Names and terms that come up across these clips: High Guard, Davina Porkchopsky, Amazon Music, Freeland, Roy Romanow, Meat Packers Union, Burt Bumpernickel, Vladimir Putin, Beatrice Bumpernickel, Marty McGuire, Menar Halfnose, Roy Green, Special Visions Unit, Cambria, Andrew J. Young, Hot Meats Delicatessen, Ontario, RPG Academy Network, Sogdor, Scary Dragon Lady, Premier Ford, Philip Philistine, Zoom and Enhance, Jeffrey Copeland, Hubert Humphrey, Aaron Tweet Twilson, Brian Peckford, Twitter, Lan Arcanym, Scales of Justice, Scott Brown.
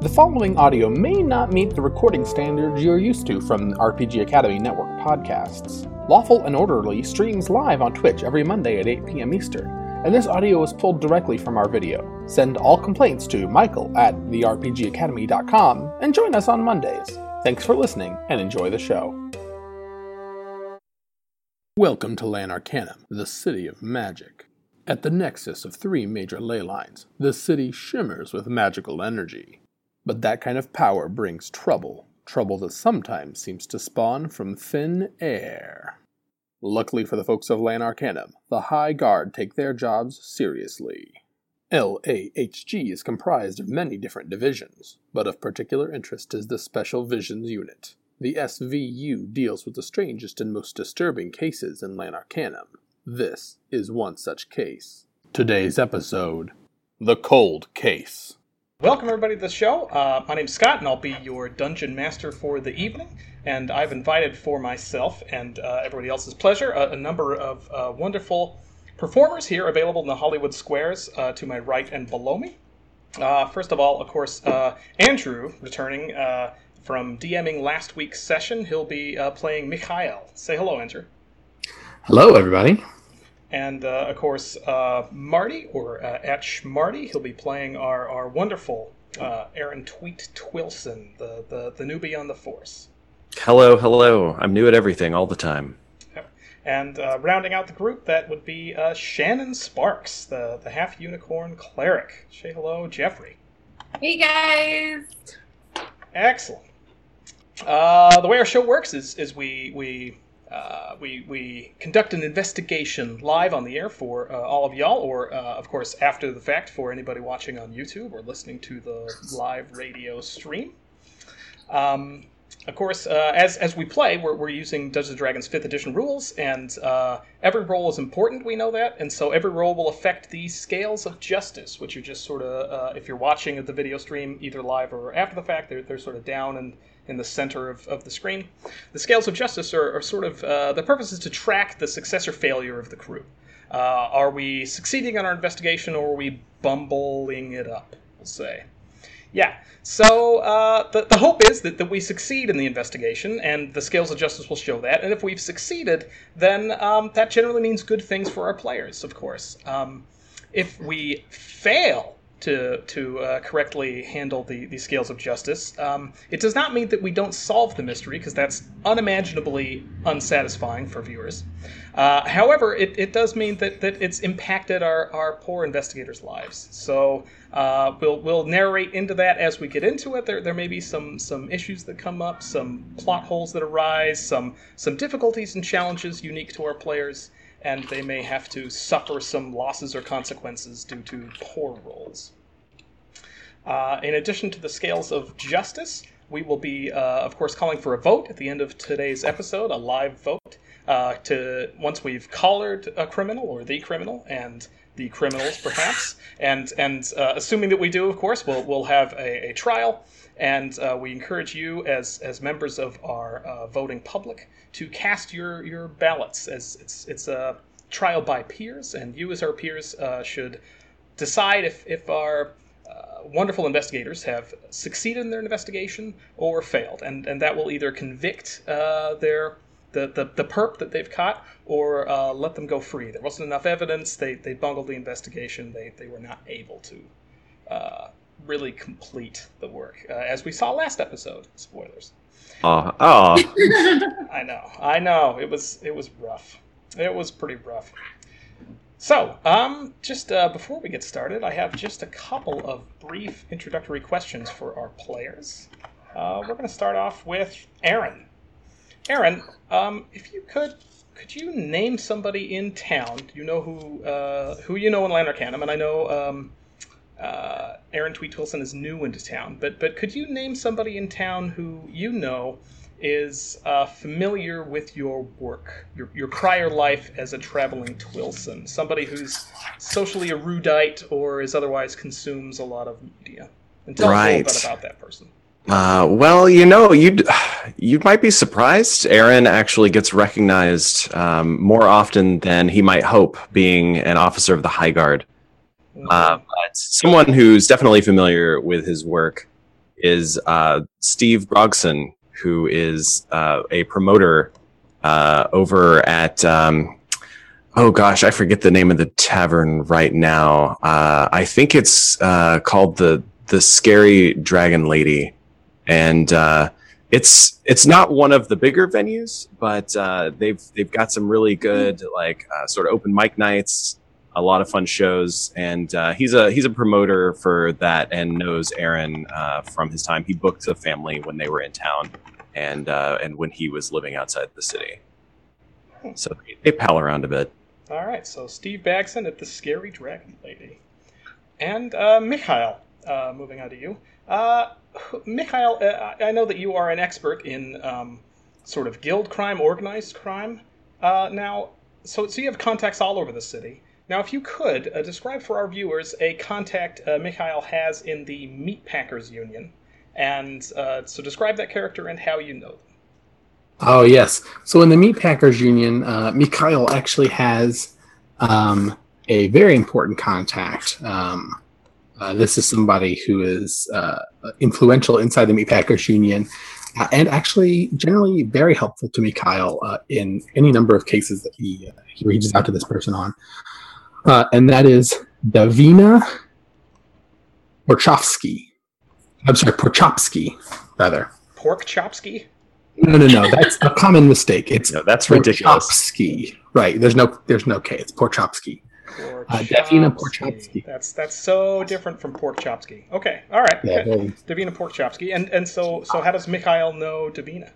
The following audio may not meet the recording standards you're used to from the RPG Academy Network podcasts. Lawful and Orderly streams live on Twitch every Monday at 8 p.m. Eastern, and this audio is pulled directly from our video. Send all complaints to michael@therpgacademy.com and join us on Mondays. Thanks for listening, and enjoy the show. Welcome to Lan Arcanym, the city of magic. At the nexus of three major ley lines, the city shimmers with magical energy. But that kind of power brings trouble, trouble that sometimes seems to spawn from thin air. Luckily for the folks of Lan Arcanym, the High Guard take their jobs seriously. LAHG is comprised of many different divisions, but of particular interest is the Special Visions Unit. The SVU deals with the strangest and most disturbing cases in Lan Arcanym. This is one such case. Today's episode, The Cold Case. Welcome everybody to the show. My name's Scott, and I'll be your dungeon master for the evening. And I've invited for myself and everybody else's pleasure a number of wonderful performers here available in the Hollywood Squares to my right and below me. First of all, of course, Andrew, returning from DMing last week's session. He'll be playing Mikhail. Say hello, Andrew. Hello, everybody. And, of course, Marty, or at Schmarty, he'll be playing our wonderful Aaron Tweet Twilson, the newbie on the force. Hello. I'm new at everything all the time. And rounding out the group, that would be Shannon Sparks, the half-unicorn cleric. Say hello, Jeffrey. Hey, guys. Excellent. The way our show works is we conduct an investigation live on the air for all of y'all, or, of course, after the fact for anybody watching on YouTube or listening to the live radio stream. Of course, as we play, we're using Dungeons & Dragons 5th Edition rules, and every roll is important, we know that, and so every roll will affect the Scales of Justice, which are just sort of, if you're watching the video stream, either live or after the fact, they're sort of down and in the center of the screen. The Scales of Justice are sort of... the purpose is to track the success or failure of the crew. Are we succeeding on our investigation, or are we bumbling it up, we'll say. Yeah, so the hope is that we succeed in the investigation, and the Scales of Justice will show that. And if we've succeeded, then that generally means good things for our players, of course. If we fail to correctly handle the Scales of Justice. It does not mean that we don't solve the mystery, because that's unimaginably unsatisfying for viewers. However, it does mean that it's impacted our poor investigators' lives. So we'll narrate into that as we get into it. There may be some issues that come up, some plot holes that arise, some difficulties and challenges unique to our players, and they may have to suffer some losses or consequences due to poor rolls. In addition to the Scales of Justice, we will be, of course, calling for a vote at the end of today's episode, a live vote, to once we've collared a criminal, or the criminal, and the criminals, perhaps, and assuming that we do, of course, we'll have a trial, and we encourage you as members of our voting public to cast your ballots, as it's a trial by peers, and you as our peers should decide if our wonderful investigators have succeeded in their investigation or failed, and that will either convict the perp that they've caught, or let them go free. There wasn't enough evidence. They bungled the investigation. They were not able to really complete the work, as we saw last episode. Spoilers. I know. It was rough. It was pretty rough. So, just before we get started, I have just a couple of brief introductory questions for our players. We're going to start off with Aaron. Aaron, if you could you name somebody in town? You know who you know in Lan Arcanym, and I know Aaron Tweet Twilson is new into town. But could you name somebody in town who you know is familiar with your work, your prior life as a traveling Twilson, somebody who's socially erudite or is otherwise consumes a lot of media? And tell us a little bit about that person. Well, you know, you might be surprised. Aaron actually gets recognized more often than he might hope, being an officer of the High Guard. But someone who's definitely familiar with his work, is Steve Brogson, who is a promoter over at, oh gosh, I forget the name of the tavern right now. I think it's called the Scary Dragon Lady. And it's not one of the bigger venues, but they've got some really good like sort of open mic nights, a lot of fun shows, and he's a promoter for that and knows Aaron from his time. He booked the family when they were in town, and when he was living outside the city. So they pal around a bit. All right, so Steve Bagson at the Scary Dragon Lady, and Mikhail. Moving on to you. Mikhail, I know that you are an expert in sort of guild crime, organized crime. Now, so you have contacts all over the city. Now, if you could, describe for our viewers a contact Mikhail has in the Meat Packers Union. And so describe that character and how you know them. Oh, yes. So in the Meat Packers Union, Mikhail actually has a very important contact. This is somebody who is influential inside the Meat Packers Union, and actually generally very helpful to Mikhail in any number of cases that he reaches out to this person on. And that is Davina Porkchopsky. I'm sorry, Porkchopsky, rather. Porkchopsky? No. That's a common mistake. That's ridiculous. Porkchopsky. Right. There's no K. It's Porkchopsky. Davina Porkchopsky. That's so different from Porkchopsky. Okay, all right. Yeah, okay. Davina Porkchopsky, and so how does Mikhail know Davina?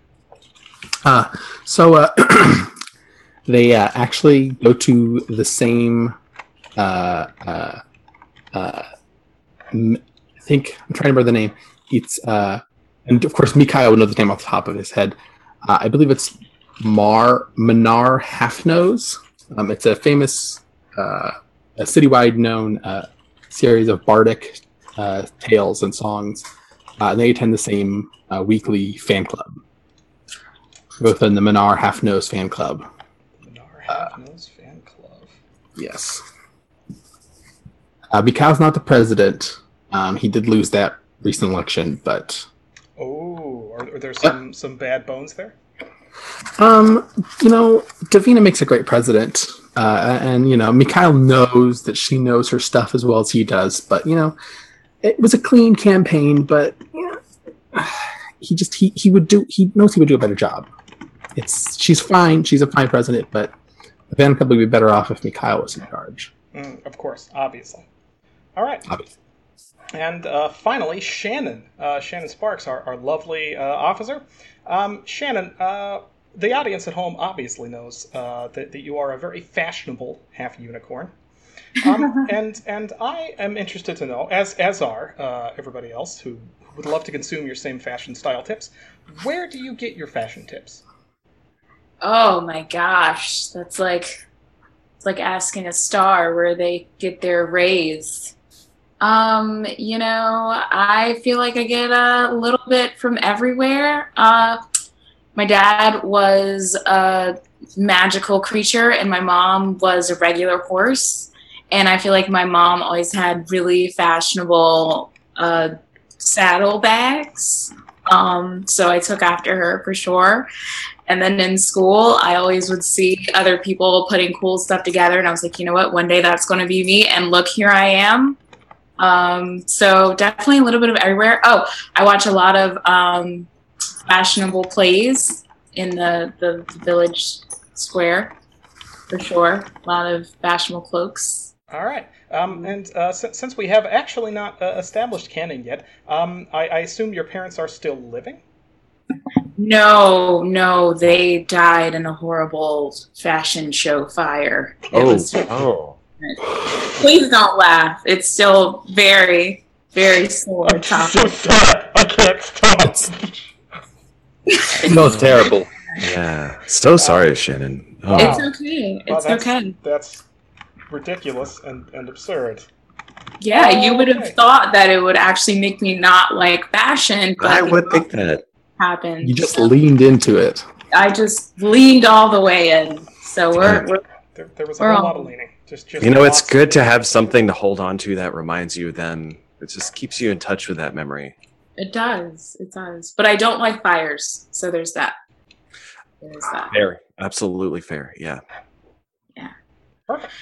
They actually go to the same. I think I'm trying to remember the name. It's and of course Mikhail would know the name off the top of his head. I believe it's Menar Halfnose. It's a famous. A citywide known series of bardic tales and songs. They attend the same weekly fan club. Both in the Menar Halfnose fan club. Menar Halfnose fan club. Yes. Mikhail's not the president. He did lose that recent election, but... Oh, are there some bad bones there? Davina makes a great president. And, Mikhail knows that she knows her stuff as well as he does. But, it was a clean campaign, but he knows he would do a better job. She's fine. She's a fine president, but the band club would be better off if Mikhail was in charge. Of course, obviously. All right. Obviously. And finally, Shannon. Shannon Sparks, our lovely officer. Shannon, the audience at home obviously knows that you are a very fashionable half unicorn, and I am interested to know, as are everybody else who would love to consume your same fashion style tips. Where do you get your fashion tips? Oh my gosh, that's like it's like asking a star where they get their rays. I feel like I get a little bit from everywhere. My dad was a magical creature and my mom was a regular horse. And I feel like my mom always had really fashionable saddle bags. So I took after her for sure. And then in school, I always would see other people putting cool stuff together. And I was like, you know what? One day that's going to be me. And look, here I am. So definitely a little bit of everywhere. Oh, I watch a lot of... fashionable plays in the village square, for sure. A lot of fashionable cloaks. All right. And since we have actually not established canon yet, I assume your parents are still living? No. They died in a horrible fashion show fire. Oh. Please don't laugh. It's still very, very sore. I can't stop. No, it's terrible. Yeah. So sorry, Shannon. Oh. It's okay. That's okay. That's ridiculous and absurd. Yeah, you would have thought that it would actually make me not like fashion. But I would think that. Happened. You just leaned into it. I just leaned all the way in. So we're there was a lot of leaning. Just it's good to have something to hold on to that reminds you of them. It just keeps you in touch with that memory. It does. It does. But I don't like fires. So there's that. There's that. Fair. Absolutely fair. Yeah. Yeah. Perfect.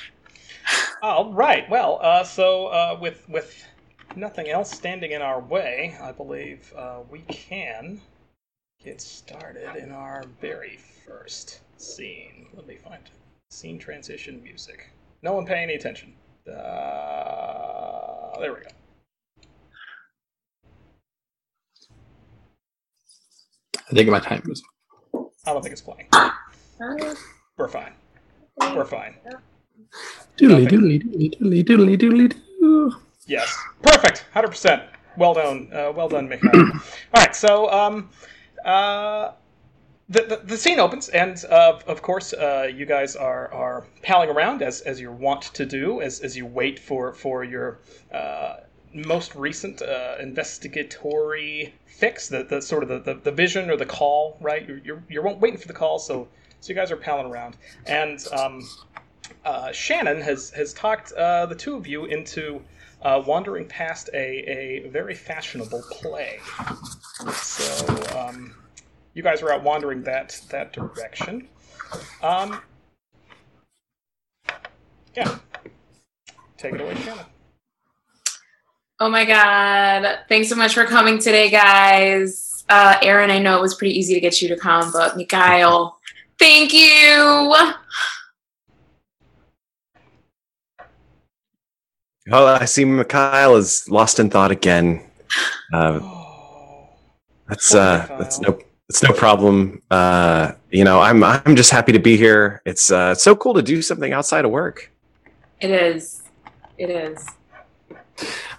All right. Well, so with nothing else standing in our way, I believe we can get started in our very first scene. Let me find scene transition music. No one pay any attention. There we go. I think my time is up. I don't think it's playing. We're fine. We're fine. Doodly, doodly, doodly, doodly, doodly, doodly, doo. Yes. Perfect. 100%. Well done. Well done, Mikhail. All right. So, the scene opens, and of course, you guys are palling around as you want to do, as you wait for your most recent investigatory fix, the sort of the vision or the call, right? You're waiting for the call, so you guys are palling around, and Shannon has talked the two of you into wandering past a very fashionable play. So you guys are out wandering that direction. Yeah, take it away, Shannon. Oh my God. Thanks so much for coming today, guys. Aaron, I know it was pretty easy to get you to come, but Mikhail, thank you. Oh, I see Mikhail is lost in thought again. That's no problem. I'm just happy to be here. It's so cool to do something outside of work. It is.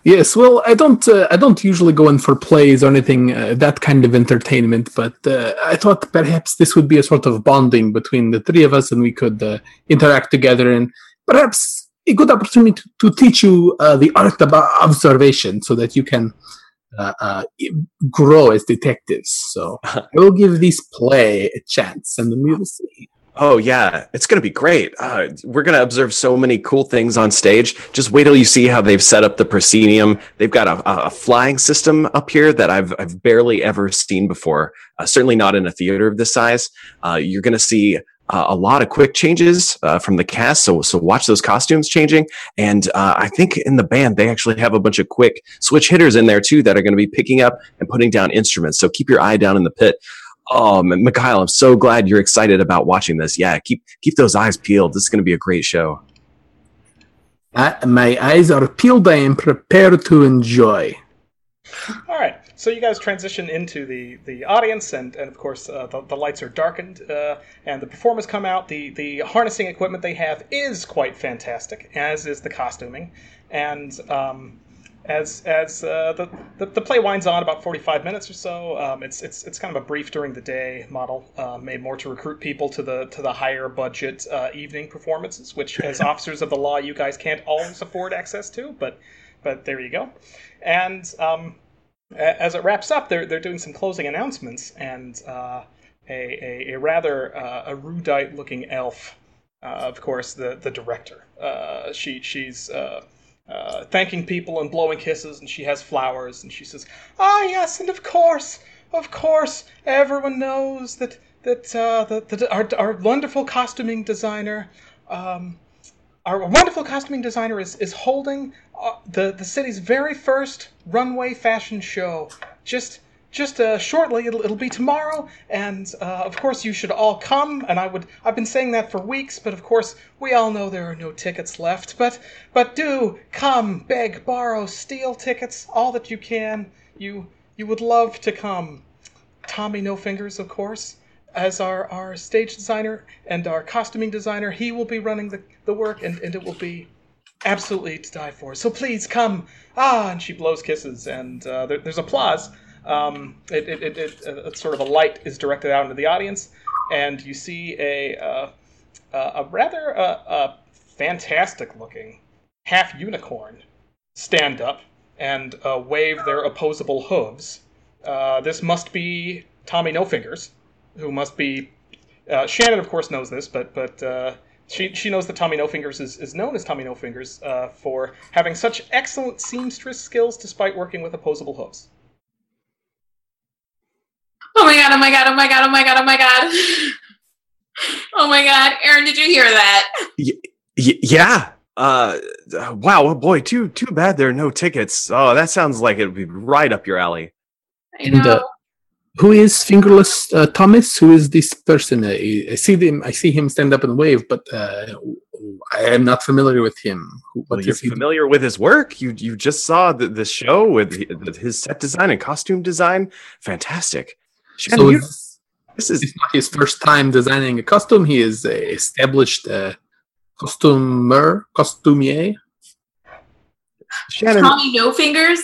Yes, well, I don't usually go in for plays or anything that kind of entertainment, but I thought perhaps this would be a sort of bonding between the three of us, and we could interact together, and perhaps a good opportunity to teach you the art of observation, so that you can grow as detectives. So I will give this play a chance, and then we will see. Oh, yeah. It's going to be great. We're going to observe so many cool things on stage. Just wait till you see how they've set up the proscenium. They've got a flying system up here that I've barely ever seen before, certainly not in a theater of this size. You're going to see a lot of quick changes from the cast, so watch those costumes changing. And I think in the band, they actually have a bunch of quick switch hitters in there, too, that are going to be picking up and putting down instruments. So keep your eye down in the pit. Oh, Mikhail, I'm so glad you're excited about watching this. Yeah, keep those eyes peeled. This is going to be a great show. My eyes are peeled. I am prepared to enjoy. All right. So you guys transition into the audience, and of course, the lights are darkened, and the performers come out. The harnessing equipment they have is quite fantastic, as is the costuming. And As the play winds on about 45 minutes or so, it's kind of a brief during the day model, made more to recruit people to the higher budget evening performances, which as officers of the law you guys can't always afford access to, but there you go. And as it wraps up, they're doing some closing announcements, and a rather erudite looking elf, of course the director, she's thanking people and blowing kisses, and she has flowers, and she says, "Ah, yes, and of course, everyone knows that our wonderful costuming designer, is holding the city's very first runway fashion show. Just shortly, it'll be tomorrow, and of course you should all come. And I've been saying that for weeks, but of course we all know there are no tickets left. But do come, beg, borrow, steal tickets, all that you can. You would love to come. Tommy Nofingers, of course, as our stage designer and our costuming designer, he will be running the work, and it will be absolutely to die for. So please come." Ah, and she blows kisses, and there's applause. Sort of a light is directed out into the audience, and you see a rather fantastic-looking half-unicorn stand up and wave their opposable hooves. This must be Tommy Nofingers, who must be... Shannon, of course, knows this, but she knows that Tommy Nofingers is known as Tommy Nofingers for having such excellent seamstress skills despite working with opposable hooves. my God, oh my God, oh my God, oh my God, oh my God. Oh my God. Aaron, did you hear that? Yeah. Wow. Oh boy, too bad there are no tickets. Oh, that sounds like it would be right up your alley. I know. And, who is Fingerless Thomas? Who is this person? I see him stand up and wave, but I am not familiar with him. You're familiar with his work? You just saw the show with his set design and costume design. Fantastic. Shannon, so this is not his first time designing a costume. He is an established costumier. Shannon. Tommy Nofingers?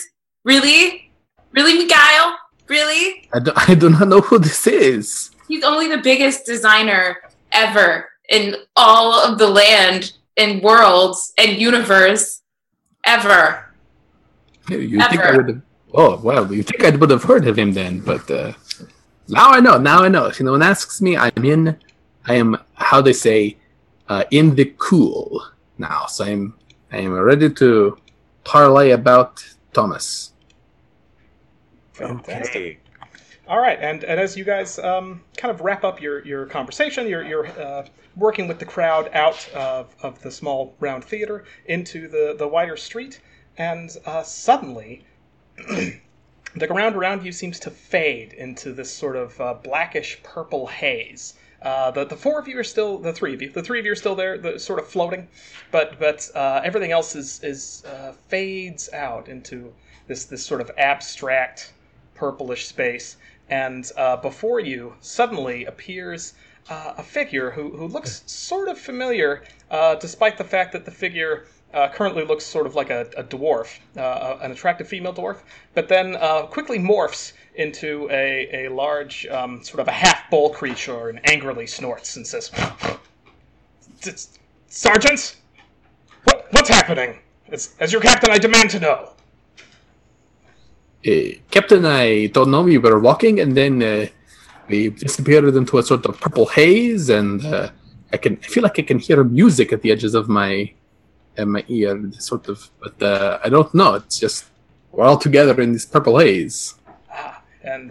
Really? Really, Mikhail? Really? I do not know who this is. He's only the biggest designer ever in all of the land and worlds and universe ever. You think I would have heard of him then, but now I know. If no one asks me, I am how they say in the cool now. So I am ready to parlay about Thomas. Fantastic. Okay. All right, and as you guys kind of wrap up your conversation, you're working with the crowd out of the small round theater into the wider street, and suddenly the ground around you seems to fade into this sort of blackish purple haze. The three of you are still there, sort of floating, but everything else is fades out into this sort of abstract purplish space, and before you suddenly appears a figure who looks sort of familiar, despite the fact that the figure currently looks sort of like a dwarf, an attractive female dwarf, but then quickly morphs into a large sort of a half-bull creature and angrily snorts and says, "Sergeants, what's happening? As your captain, I demand to know." Captain, I don't know, we were walking and then we disappeared into a sort of purple haze, and I feel like I can hear music at the edges of my ear, sort of, but I don't know, it's just we're all together in this purple haze. And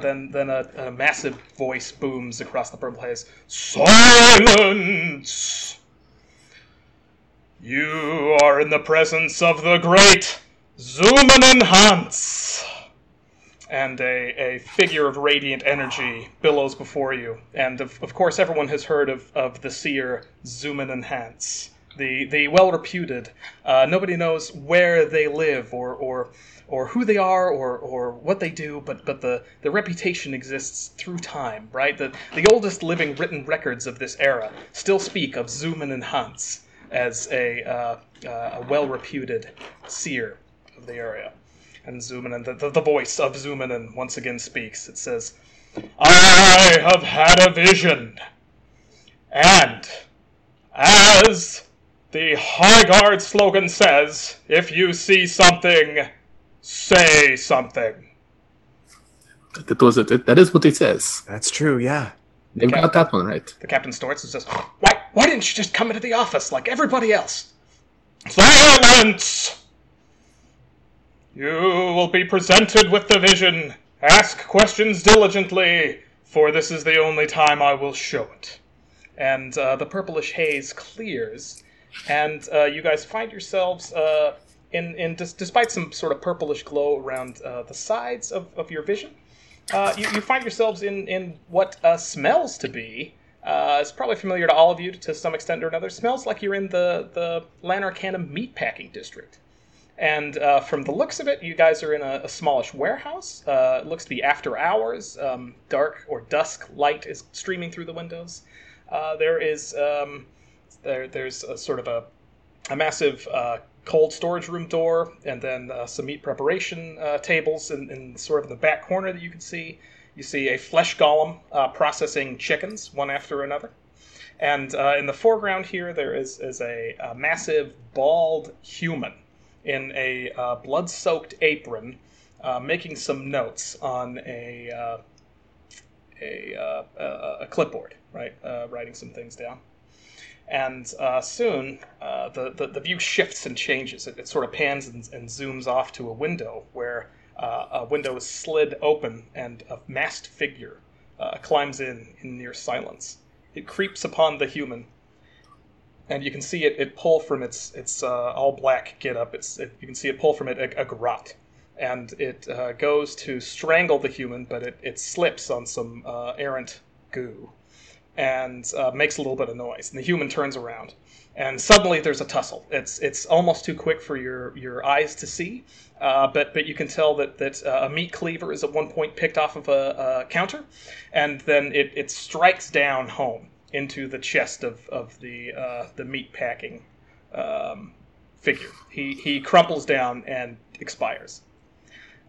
then a massive voice booms across the purple haze. "Silence! You are in the presence of the great Zoom and Enhance!" And a figure of radiant energy billows before you. And of course everyone has heard of the seer Zoom and Enhance. The well-reputed. Nobody knows where they live or who they are or what they do, but the reputation exists through time, right? The oldest living written records of this era still speak of Zoom and Enhance as a well-reputed seer of the area. And Zumanen, the voice of Zumanen once again speaks. It says, "I have had a vision, and as the High Guard slogan says, if you see something, say something." That is what it says. That's true, yeah. They've got that one right. The captain snorts and says, Why didn't you just come into the office like everybody else?" "Silence! You will be presented with the vision. Ask questions diligently, for this is the only time I will show it." And the purplish haze clears, and you guys find yourselves, despite some sort of purplish glow around the sides of your vision, you find yourselves in what smells to be. It's probably familiar to all of you to some extent or another. Smells like you're in the Lan Arcanym meat packing district. And from the looks of it, you guys are in a smallish warehouse. It looks to be after hours. Dark or dusk light is streaming through the windows. There's a sort of a massive cold storage room door, and then some meat preparation tables in sort of the back corner that you can see. You see a flesh golem processing chickens one after another. And in the foreground here, there is a massive bald human in a blood-soaked apron, making some notes on a clipboard, right? Writing some things down. And soon, the view shifts and changes. It sort of pans and zooms off to a window where a window is slid open and a masked figure climbs in near silence. It creeps upon the human, and you can see it pull from its all black getup. You can see it pull from it a garrote, and it goes to strangle the human, but it slips on some errant goo and makes a little bit of noise. And the human turns around, and suddenly there's a tussle. It's almost too quick for your eyes to see, but you can tell that a meat cleaver is at one point picked off of a counter, and then it strikes down home into the chest of the meat packing figure. He crumples down and expires.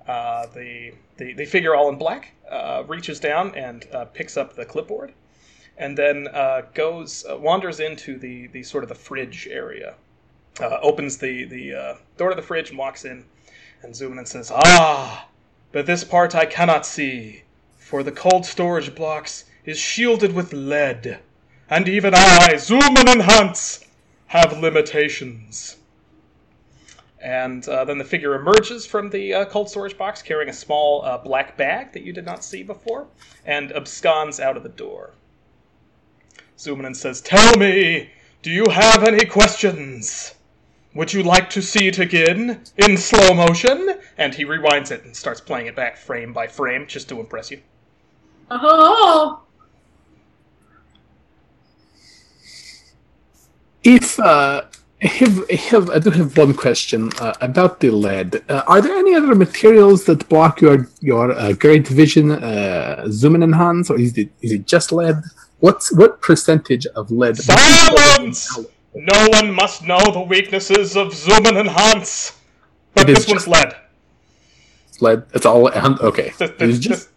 The figure all in black reaches down and picks up the clipboard, and then wanders into the sort of the fridge area, opens the door to the fridge and walks in, and Zoom in and says, "Ah, but this part I cannot see, for the cold storage box is shielded with lead, and even I, Zoom and Enhance, have limitations." And then the figure emerges from the cold storage box carrying a small black bag that you did not see before, and absconds out of the door. Zumanen says, "Tell me, do you have any questions? Would you like to see it again in slow motion?" And he rewinds it and starts playing it back frame by frame just to impress you. Oh! I do have one question about the lead. Are there any other materials that block your great vision, Zoom and Enhance, or is it just lead? What percentage of lead? Silence! No one must know the weaknesses of Zoom and Enhance. But this one's lead. Lead. It's all okay. It is just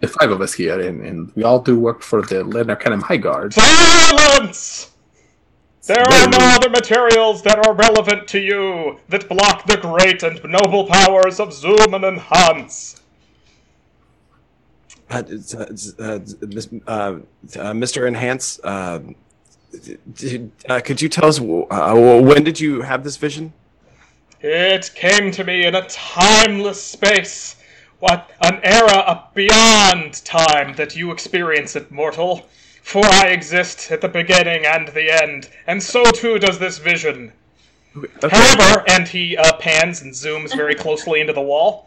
the five of us here, and we all do work for the Lan Arcanym High Guard. Silence! There are no other materials that are relevant to you that block the great and noble powers of Zoom and Enhance. Mr. Enhance, could you tell us when did you have this vision? It came to me in a timeless space. What an era up beyond time that you experience it, mortal. For I exist at the beginning and the end, and so too does this vision. Okay. However, and he pans and zooms very closely into the wall.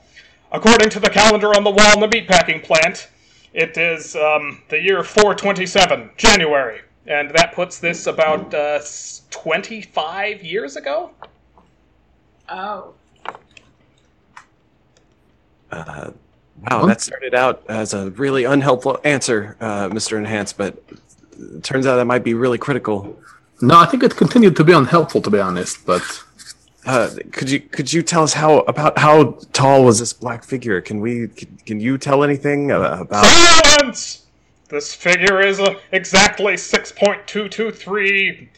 According to the calendar on the wall in the meatpacking plant, it is the year 427, January. And that puts this about 25 years ago? Oh. Wow, that started out as a really unhelpful answer, Mr. Enhance, but it turns out that might be really critical. No, I think it continued to be unhelpful, to be honest, but... Could you tell us how tall was this black figure? Can you tell anything about? Silence! This figure is exactly 6.223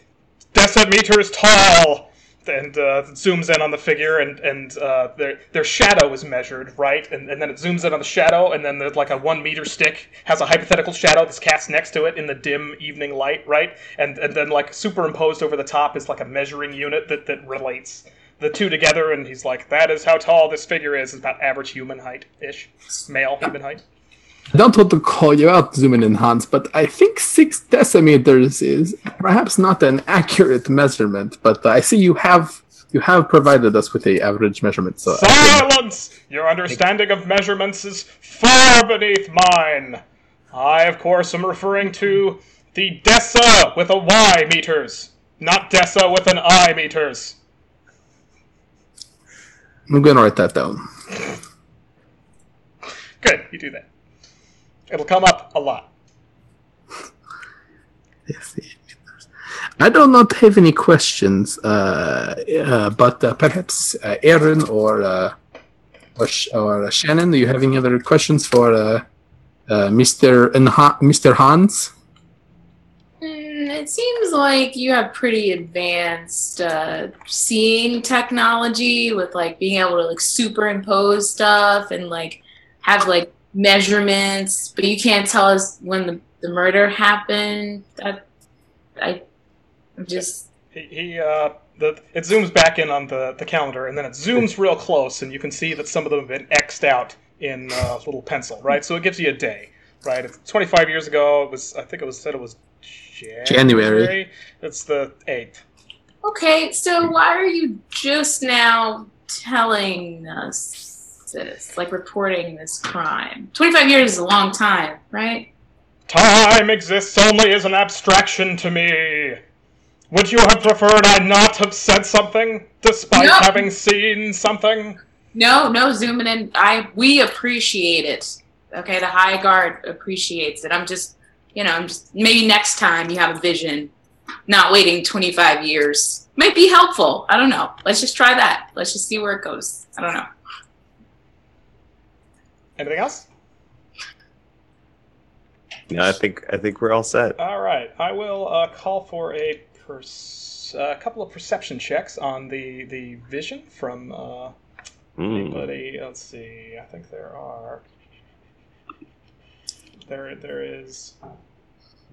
decimeters tall, and it zooms in on the figure, and their shadow is measured, right? And then it zooms in on the shadow, and then there's like a 1 meter stick has a hypothetical shadow that's cast next to it in the dim evening light, right? And then like superimposed over the top is like a measuring unit that relates the two together, and he's like, that is how tall this figure is. It's about average human height-ish, male human height. I don't want to call you out, Zoom and Enhance, but I think 6 decimeters is perhaps not an accurate measurement, but I see you have provided us with an average measurement. So silence! Your understanding of measurements is far beneath mine. I, of course, am referring to the Dessa with a Y meters, not Dessa with an I meters. I'm going to write that down. Good, you do that. It'll come up a lot. I do not have any questions, but perhaps Aaron or Shannon, do you have any other questions for Mr. Hans? It seems like you have pretty advanced seeing technology with like being able to like superimpose stuff and like have like measurements, but you can't tell us when the murder happened. That, I just... He it zooms back in on the calendar, and then it zooms real close, and you can see that some of them have been X'd out in a little pencil, right? So it gives you a day, right? It's 25 years ago, it was January. It's the 8th. Okay, so why are you just now telling us this, like reporting this crime? 25 years is a long time, right? Time exists only as an abstraction to me. Would you have preferred I not have said something, despite having seen something? No, Zoom in. We appreciate it. Okay, the High Guard appreciates it. I'm just maybe next time you have a vision, not waiting 25 years. Might be helpful. I don't know. Let's just try that. Let's just see where it goes. I don't know. Anything else? No, I think we're all set. All right. I will call for a couple of perception checks on the vision from anybody. Let's see. I think there are... There is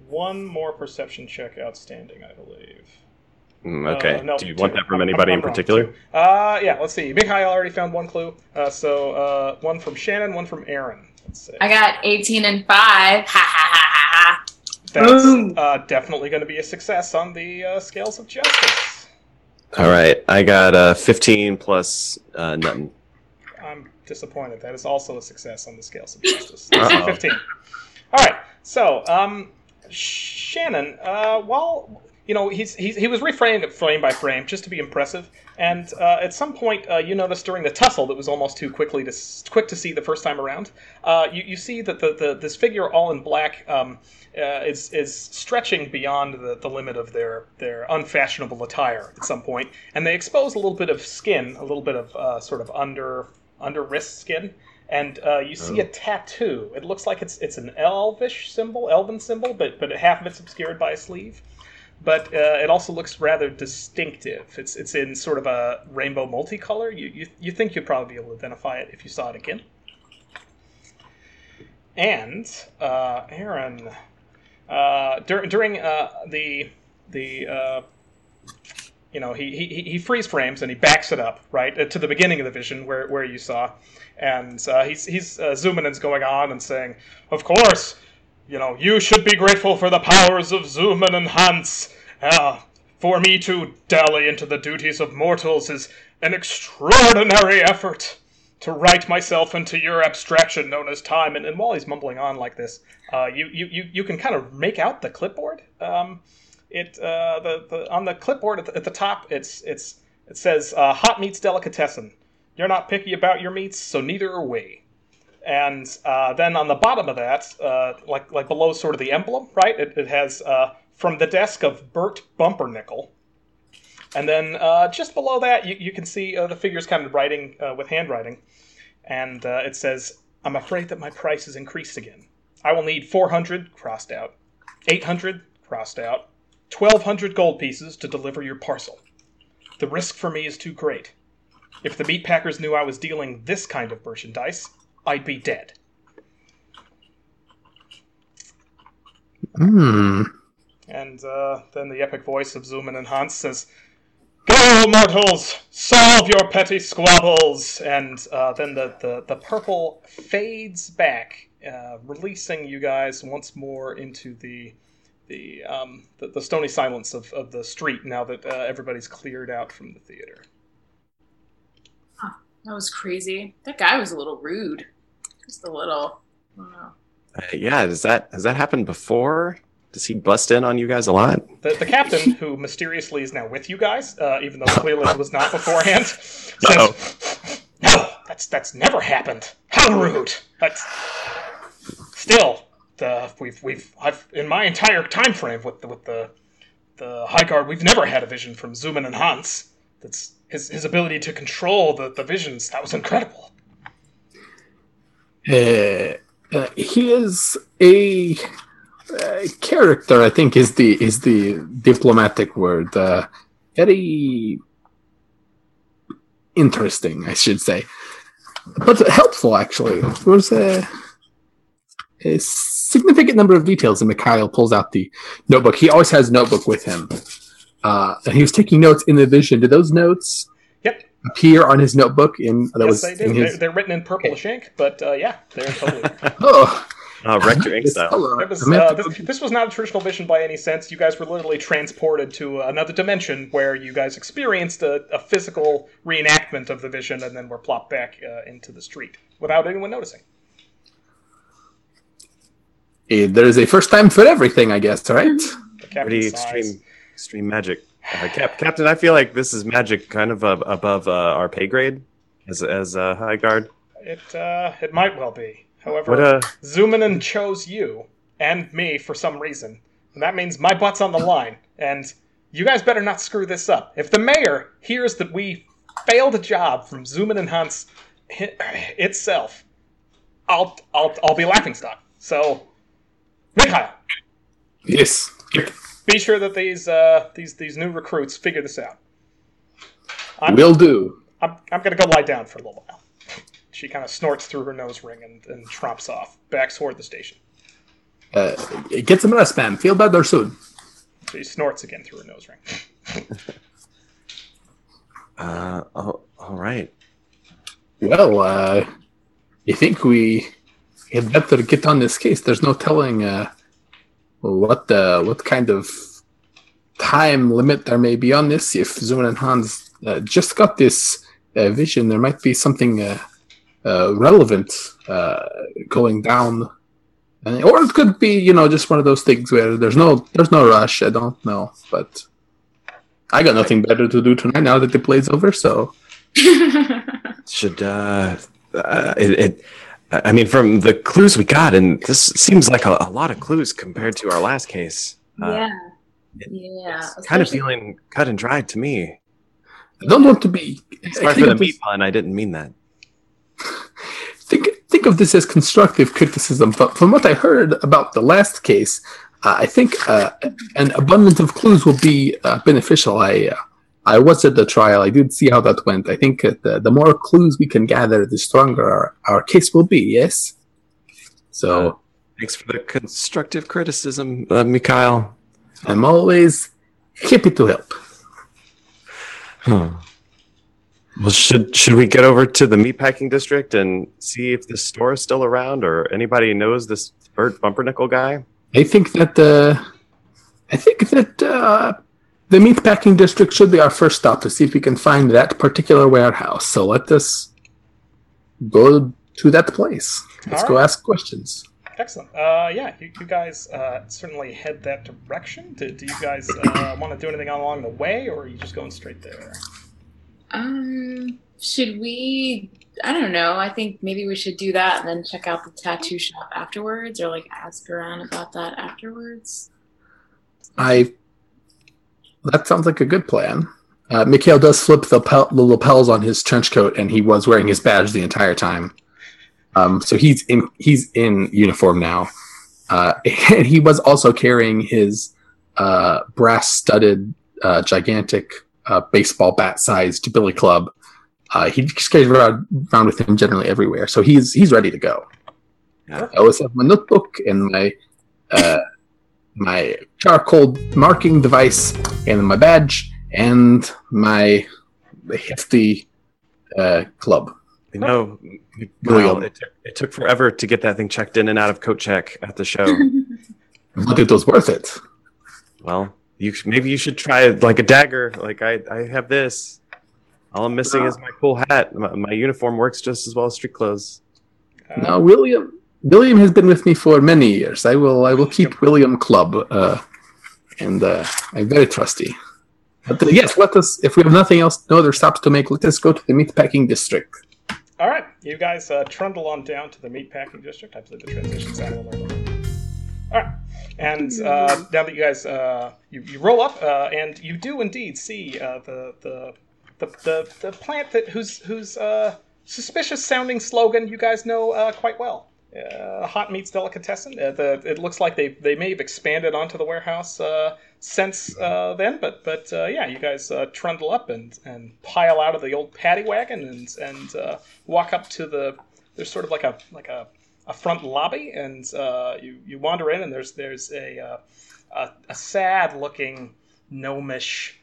one more perception check outstanding, I believe. Okay. No, do you want that from anybody in particular? Yeah, let's see. Mikhail already found one clue. So one from Shannon, one from Aaron. Let's see. I got 18 and 5. Ha ha ha ha ha. That's definitely going to be a success on the Scales of Justice. All right. I got 15 plus nothing. I'm disappointed. That is also a success on the Scales of Justice. That's 15. All right. So, Shannon, while... You know, he was reframing it frame by frame just to be impressive. And at some point, you noticed during the tussle that was almost too quick to see the first time around, you see that this figure all in black is stretching beyond the limit of their unfashionable attire at some point. And they expose a little bit of skin, a little bit of sort of under wrist skin. And you see a tattoo. It looks like it's an elven symbol, but half of it's obscured by a sleeve. But it also looks rather distinctive. It's in sort of a rainbow multicolor. You think you'd probably be able to identify it if you saw it again. And Aaron, during the you know, he freeze frames and he backs it up right to the beginning of the vision where you saw, and he's zooming in's going on and saying, of course. You know, you should be grateful for the powers of Zoom and Enhance. For me to dally into the duties of mortals is an extraordinary effort to write myself into your abstraction known as time. And while he's mumbling on like this, you can kind of make out the clipboard. On the clipboard at the top, it says Hot Meats Delicatessen. You're not picky about your meats, so neither are we. And then on the bottom of that, like below sort of the emblem, right? It has from the desk of Burt Bumpernickel. And then just below that, you can see the figure's kind of writing with handwriting. And it says, I'm afraid that my price has increased again. I will need 400 crossed out, 800 crossed out, 1,200 gold pieces to deliver your parcel. The risk for me is too great. If the meat packers knew I was dealing this kind of merchandise... I'd be dead. And then the epic voice of Zoom and Enhance says, Go, mortals! Solve your petty squabbles! And then the purple fades back, releasing you guys once more into the stony silence of the street now that everybody's cleared out from the theater. That was crazy. That guy was a little rude. Just a little. I don't know. Yeah, has that happened before? Does he bust in on you guys a lot? The captain, who mysteriously is now with you guys, even though clearly it was not beforehand, says, No, that's never happened. How rude! I've in my entire time frame with the High Guard, we've never had a vision from Zuman and Hans. That's his ability to control the visions. That was incredible. He is a character, I think is the diplomatic word. Very interesting, I should say, but helpful actually. There's a significant number of details, and Mikhail pulls out the notebook. He always has a notebook with him. And he was taking notes in the vision. Did those notes appear on his notebook? Yes, they did. They're written in purplish ink, but yeah, they're totally wrecked your ink style. This was not a traditional vision by any sense. You guys were literally transported to another dimension where you guys experienced a physical reenactment of the vision and then were plopped back into the street without anyone noticing. There's a first time for everything, I guess, right? Pretty extreme magic. Captain, I feel like this is magic kind of above our pay grade as High Guard. It might well be. However, Zoomanen chose you and me for some reason. And that means my butt's on the line. And you guys better not screw this up. If the mayor hears that we failed a job from Zoomanen Hunt's itself, I'll be laughingstock. So, Mikhail. Yes. Be sure that these new recruits figure this out. Will do. I'm going to go lie down for a little while. She kind of snorts through her nose ring and tromps off, back toward the station. Get some rest, ma'am. Feel better soon. She snorts again through her nose ring. All right. Well, I think we had better get on this case. There's no telling what kind of time limit there may be on this. If Zuman and Hans just got this vision, there might be something relevant going down, or it could be just one of those things where there's no rush. I don't know, but I got nothing better to do tonight now that the play's over. So should I mean, from the clues we got, and this seems like a lot of clues compared to our last case. It's kind of feeling cut and dried to me. I don't want to be. Sorry for the meat pun. I didn't mean that. Think of this as constructive criticism. But from what I heard about the last case, I think an abundance of clues will be beneficial. I was at the trial. I did see how that went. I think the more clues we can gather, the stronger our case will be, yes? So, thanks for the constructive criticism, Mikhail. I'm always happy to help. Well, should we get over to the meatpacking district and see if this store is still around or anybody knows this Burt Bumpernickel guy? I think that the meatpacking district should be our first stop to see if we can find that particular warehouse. So let us go to that place. Let's go ask questions. Excellent. You guys certainly head that direction. Do you guys want to do anything along the way, or are you just going straight there? Should we? I don't know. I think maybe we should do that and then check out the tattoo shop afterwards, or ask around about that afterwards. That sounds like a good plan. Mikhail does flip the lapels on his trench coat, and he was wearing his badge the entire time. So he's in uniform now, and he was also carrying his brass-studded, gigantic baseball bat-sized billy club. He just carries around with him generally everywhere, so he's ready to go. I always have my notebook and my charcoal marking device and my badge and my hefty club. You know, Mikhail, it took forever to get that thing checked in and out of coat check at the show. But it was worth it. Well, maybe you should try a dagger. I have this. All I'm missing is my cool hat. My uniform works just as well as street clothes. Now, William has been with me for many years. I will keep William Club, and I'm very trusty. But yes, let us. If we have nothing else, no other stops to make, let us go to the meatpacking district. All right, you guys trundle on down to the meatpacking district. I believe the transition's out a little bit. All right, and now that you guys you roll up, and you do indeed see the plant that whose suspicious sounding slogan you guys know quite well. Hot Meats Delicatessen. It looks like they may have expanded onto the warehouse since then, but yeah, you guys trundle up and pile out of the old paddy wagon and walk up to there's sort of like a front lobby, and you wander in, and there's a sad looking gnomish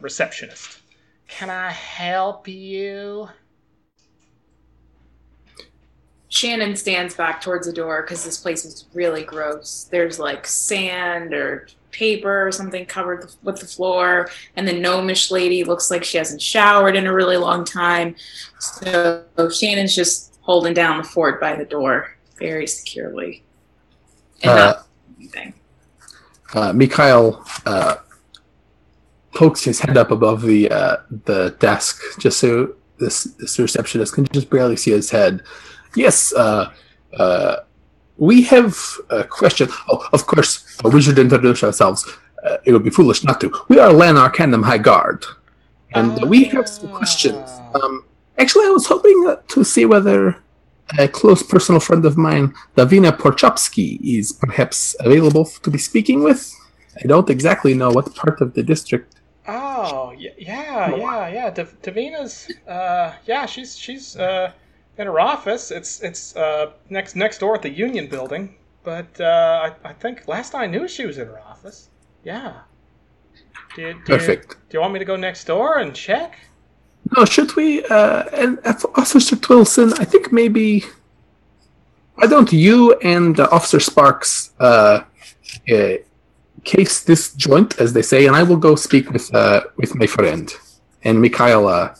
receptionist. Can I help you? Shannon stands back towards the door because this place is really gross. There's like sand or paper or something covered with the floor, and the gnomish lady looks like she hasn't showered in a really long time. So Shannon's just holding down the fort by the door very securely and not doing anything. Mikhail pokes his head up above the desk just so this receptionist can just barely see his head. Yes, we have a question. Oh, of course, we should introduce ourselves. It would be foolish not to. We are Lan Arcanym High Guard, and we have some questions. Actually, I was hoping to see whether a close personal friend of mine, Davina Porkchopsky, is perhaps available to be speaking with. I don't exactly know what part of the district. Oh, yeah. Davina's, she's in her office. It's next door at the union building. But I think last I knew she was in her office. Yeah. Perfect. Do you want me to go next door and check? No, should we? And Officer Twilson, I think maybe. Why don't you and Officer Sparks case this joint, as they say, and I will go speak with my friend. And Mikhail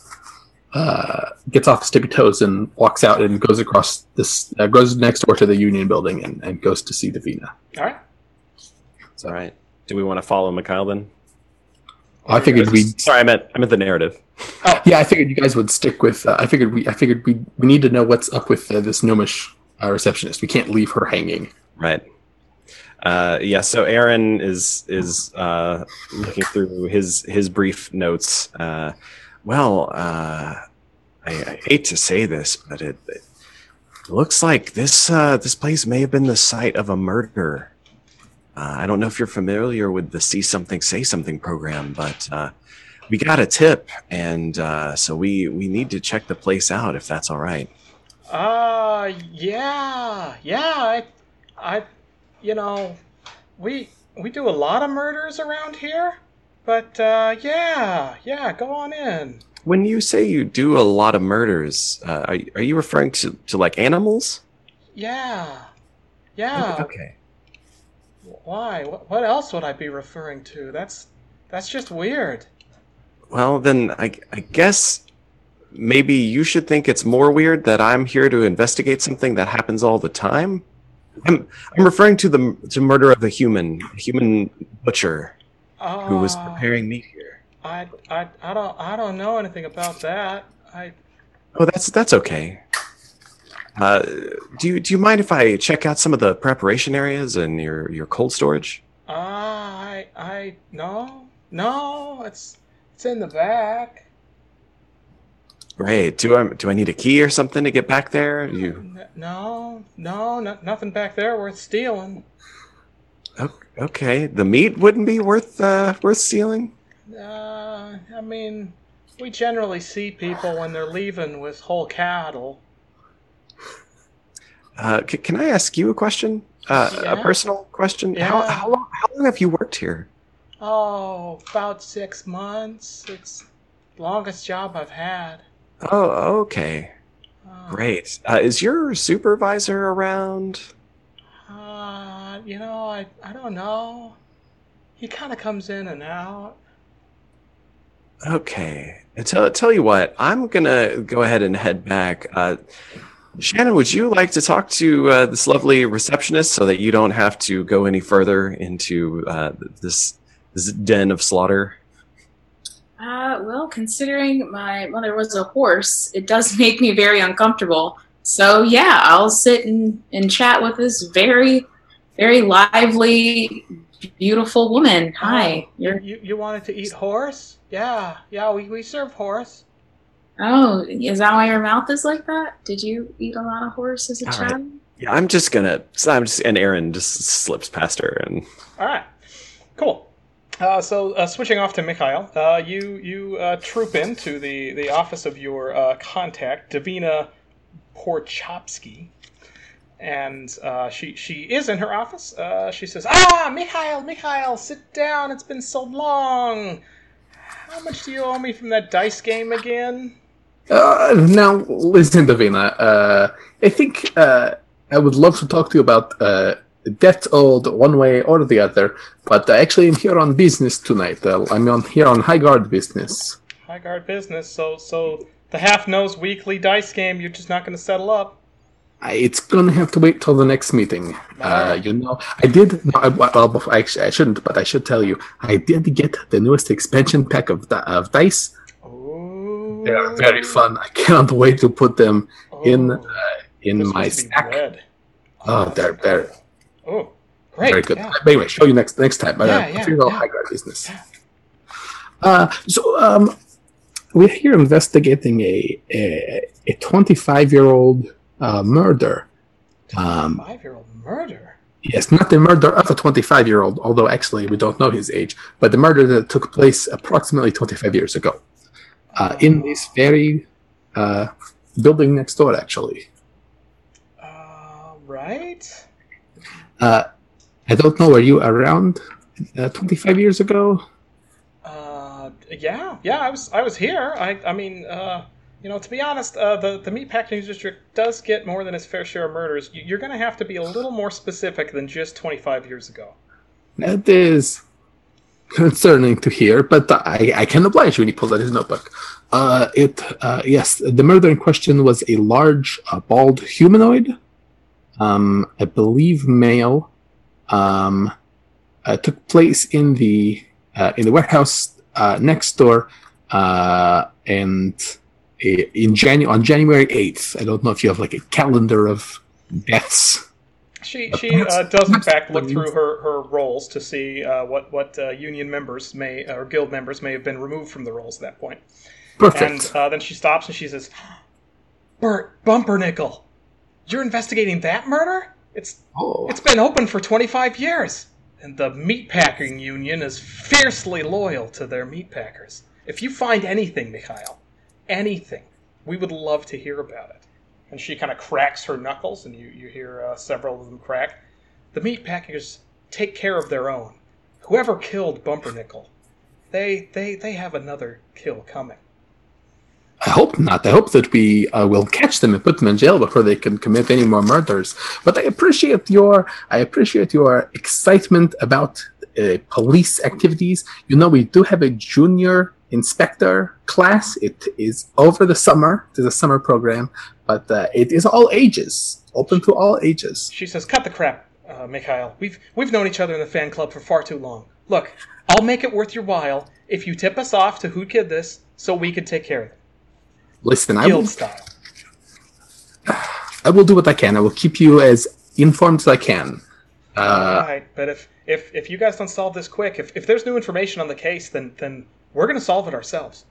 gets off his tippy toes and walks out and goes across this, goes next door to the union building and goes to see Davina. All right. All right. Do we want to follow Mikhail then? I figured we'd... Sorry, I meant the narrative. Oh. Yeah, I figured you guys would stick with... I figured we need to know what's up with this gnomish receptionist. We can't leave her hanging. Right. So Aaron is looking through his brief notes. I hate to say this, but it looks like this place may have been the site of a murder. I don't know if you're familiar with the See Something, Say Something program, but we got a tip, and so we need to check the place out, if that's all right. We do a lot of murders around here, but go on in. When you say you do a lot of murders, are you referring to like animals? Yeah. Okay. Why? What else would I be referring to? That's just weird. Well, then I guess maybe you should think it's more weird that I'm here to investigate something that happens all the time. I'm referring to the murder of a human butcher who was preparing meat here. I don't know anything about that. That's okay. Do you mind if I check out some of the preparation areas and your cold storage? No, it's in the back. Great. Do I need a key or something to get back there? No, nothing back there worth stealing. Okay, the meat wouldn't be worth stealing. We generally see people when they're leaving with whole cattle. Can I ask you a question? A personal question? Yeah. How long have you worked here? Oh, about 6 months. It's the longest job I've had. Oh, okay. Great. Is your supervisor around? I don't know. He kind of comes in and out. Okay. Tell you what, I'm going to go ahead and head back. Shannon, would you like to talk to this lovely receptionist so that you don't have to go any further into this den of slaughter? Well, considering my mother was a horse, it does make me very uncomfortable. So, yeah, I'll sit and chat with this very, very lively, beautiful woman. Hi. You wanted to eat horse? Yeah, we serve horse. Oh, is that why your mouth is like that? Did you eat a lot of horse as a child? Right. Yeah, and Aaron just slips past her. And all right, cool. So switching off to Mikhail, you troop into the office of your contact, Davina Porkchopsky. And she is in her office. She says, Mikhail, sit down. It's been so long. How much do you owe me from that dice game again? Now, listen, Davina. I think I would love to talk to you about debt owed one way or the other, but actually I'm here on business tonight. I'm here on High Guard business. High Guard business? So the Half-Nose weekly dice game, you're just not going to settle up? It's gonna have to wait till the next meeting. I shouldn't, but I should tell you, I did get the newest expansion pack of dice. Ooh. They are very fun. I cannot wait to put them in this my stack. Red. Oh, they're oh, great, very good. Yeah. Anyway, show you next time. High Guard business. Yeah. So we're here investigating a 25-year-old. Murder. 25-year-old murder? Yes, not the murder of a 25-year-old, although actually we don't know his age, but the murder that took place approximately 25 years ago in this very building next door, actually. Right? I don't know, were you around 25 years ago? Yeah, I was here. You know, to be honest, the Meat Packers District does get more than its fair share of murders. You're going to have to be a little more specific than just 25 years ago. That is concerning to hear, but I can oblige when he pulls out his notebook. Yes, the murder in question was a large, bald humanoid, I believe male, took place in the warehouse next door, and... On January 8th, I don't know if you have like a calendar of deaths. She does in fact look through her rolls to see what union members may or guild members may have been removed from the rolls at that point. Perfect. And then she stops and she says, "Burt Bumpernickel, you're investigating that murder? It's been open for 25 years, and the Meatpacking Union is fiercely loyal to their meatpackers. If you find anything, Mikhail." Anything. We would love to hear about it. And she kind of cracks her knuckles, and you hear several of them crack. The meatpackers take care of their own. Whoever killed Bumpernickel, they have another kill coming. I hope not. I hope that we will catch them and put them in jail before they can commit any more murders. But I appreciate your excitement about police activities. You know, we do have a junior inspector class. It is over the summer. It is a summer program, but it is all ages, open to all ages. She says, "Cut the crap, Mikhail. We've known each other in the fan club for far too long. Look, I'll make it worth your while if you tip us off to who did this, so we can take care of them." Listen, I will do what I can. I will keep you as informed as I can. All right, but if you guys don't solve this quick, if there's new information on the case, then we're going to solve it ourselves.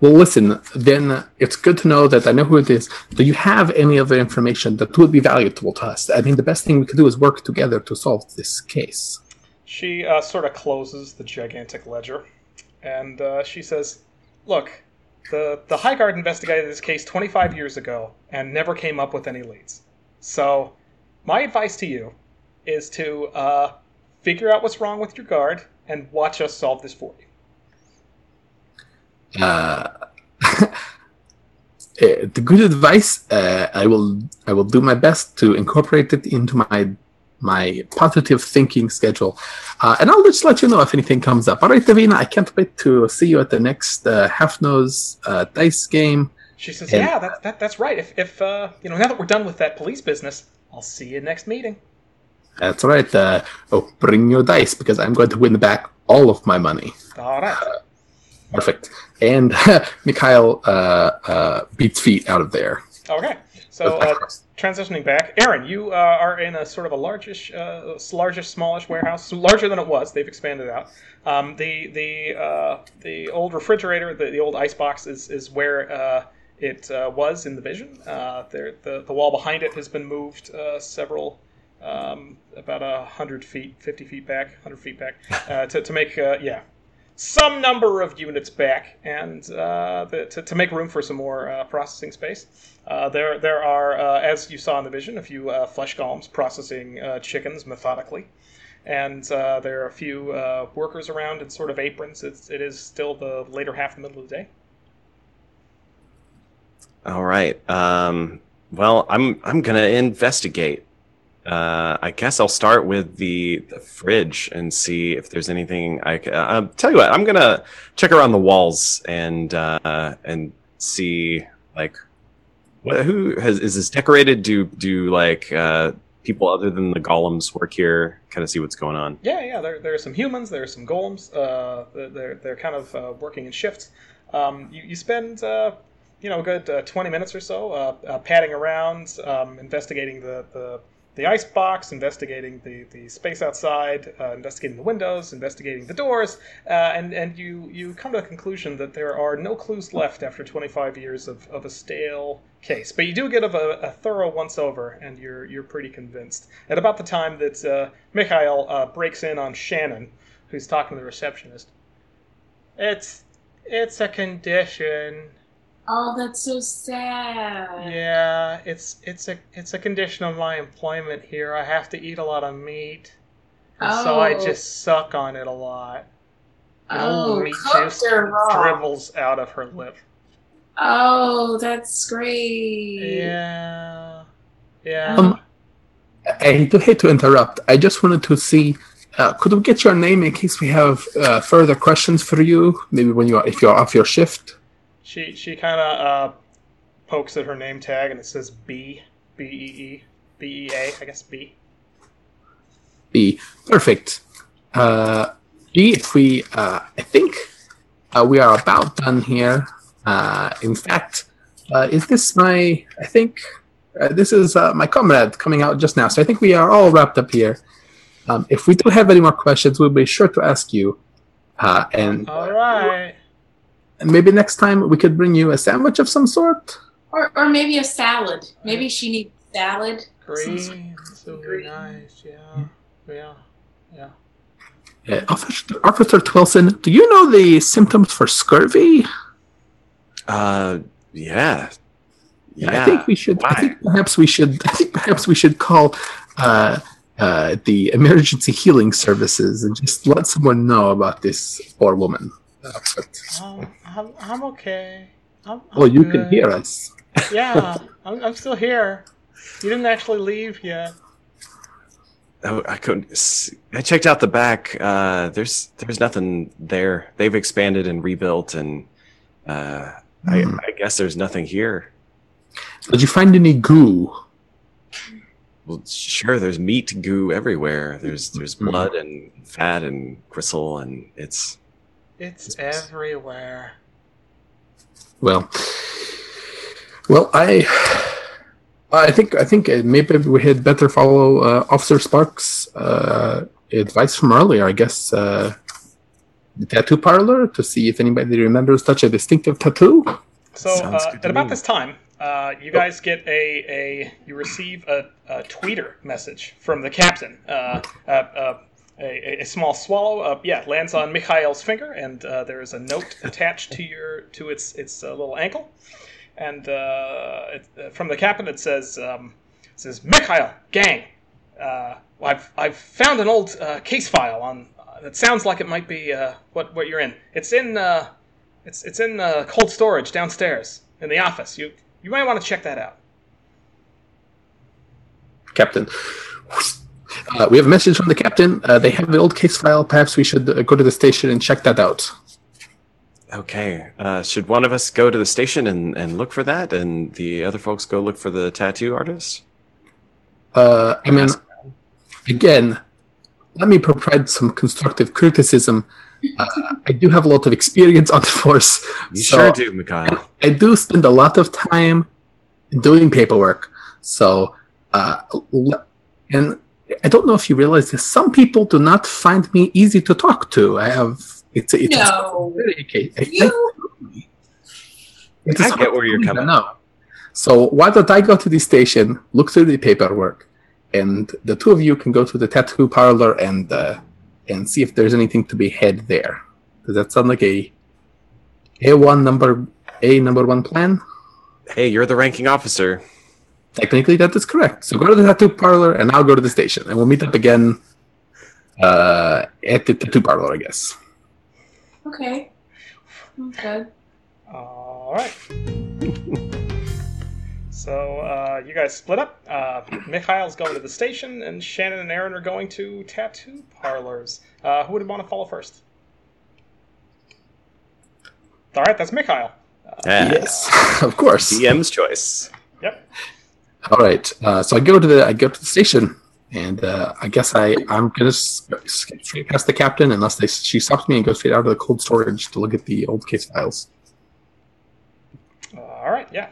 Well, listen, then it's good to know that I know who it is. Do you have any other information that would be valuable to us? I mean, the best thing we could do is work together to solve this case. She sort of closes the gigantic ledger, and she says, "Look, the High Guard investigated this case 25 years ago and never came up with any leads. So my advice to you is to figure out what's wrong with your guard and watch us solve this for you." The good advice. I will do my best to incorporate it into my positive thinking schedule, and I'll just let you know if anything comes up. All right, Davina, I can't wait to see you at the next Half-Nose dice game. She says, "Yeah, that's right. If you know, now that we're done with that police business, I'll see you next meeting." That's right. Bring your dice because I'm going to win back all of my money. All right. Perfect. And Mikhail beats feet out of there. Okay. So transitioning back, Aaron, you are in a sort of a largish, smallish warehouse, so larger than it was. They've expanded out. The old refrigerator, the old icebox is where it was in the vision. The wall behind it has been moved several. About 100 feet, 50 feet back, to make some number of units back, and to make room for some more processing space. There are, as you saw in the vision, a few flesh golems processing chickens methodically, and there are a few workers around in sort of aprons. It is still the later half, the middle of the day. All right. Well, I'm gonna investigate. I guess I'll start with the fridge and see if there's anything I can. I'll tell you what, I'm gonna check around the walls and see like is this decorated? Do like people other than the golems work here? Kind of see what's going on. Yeah. There are some humans. There are some golems. They're kind of working in shifts. You spend. A good 20 minutes or so padding around, investigating the ice box, investigating the space outside, investigating the windows, investigating the doors, and you come to the conclusion that there are no clues left after 25 years of a stale case. But you do get a thorough once-over, and you're pretty convinced. At about the time that Mikhail breaks in on Shannon, who's talking to the receptionist. It's a condition... Oh, that's so sad. Yeah, it's a condition of my employment here. I have to eat a lot of meat, so I just suck on it a lot. Meat juice dribbles out of her lip. Oh, that's great. Yeah. I do hate to interrupt. I just wanted to see. Could we get your name in case we have further questions for you? Maybe if you're off your shift. She kind of pokes at her name tag, and it says B. B. Perfect. B, if we, I think we are about done here. In fact, is this my, I think, this is my comrade coming out just now, so I think we are all wrapped up here. If we do have any more questions, we'll be sure to ask you. All right. Maybe next time we could bring you a sandwich of some sort? Or maybe a salad. Maybe she needs salad. Greens would be nice, yeah. Officer Twilson, do you know the symptoms for scurvy? Yeah. I think perhaps we should call the emergency healing services and just let someone know about this poor woman. I'm okay. You can hear us. Yeah, I'm still here. You didn't actually leave yet. Oh, I couldn't. See. I checked out the back. There's nothing there. They've expanded and rebuilt, and I guess there's nothing here. Did you find any goo? Well, sure. There's meat goo everywhere. There's blood and fat and gristle, and it's. It's everywhere. Well, I think maybe we had better follow Officer Sparks' advice from earlier. I guess the tattoo parlor to see if anybody remembers such a distinctive tattoo. So at about this time, you guys get you receive a tweeter message from the captain. A small swallow, lands on Mikhail's finger, and there is a note attached to its little ankle. And from the captain, it says, "Mikhail, gang, I've found an old case file on that sounds like it might be what you're in. It's in it's in cold storage downstairs in the office. You might want to check that out, Captain." We have a message from the captain. They have the old case file. Perhaps we should go to the station and check that out. Okay. Should one of us go to the station and look for that, and the other folks go look for the tattoo artist? I mean, again, let me provide some constructive criticism. I do have a lot of experience on the force. You so sure do, Mikhail. I do spend a lot of time doing paperwork. So, and I don't know if you realize this. Some people do not find me easy to talk to. I have. It's no. I get where you're coming from. So why don't I go to the station, look through the paperwork, and the two of you can go to the tattoo parlor and see if there's anything to be had there. Does that sound like a number one plan? Hey, you're the ranking officer. Technically, that is correct. So go to the tattoo parlor, and I'll go to the station, and we'll meet up again at the tattoo parlor, I guess. Okay. Sounds good. All right. So you guys split up. Mikhail's going to the station, and Shannon and Aaron are going to tattoo parlors. Who would want to follow first? All right, that's Mikhail. Yes, of course. DM's choice. Yep. All right. So I go to the station, and I guess I'm gonna skip straight past the captain unless she stops me and goes straight out to the cold storage to look at the old case files. All right. Yeah.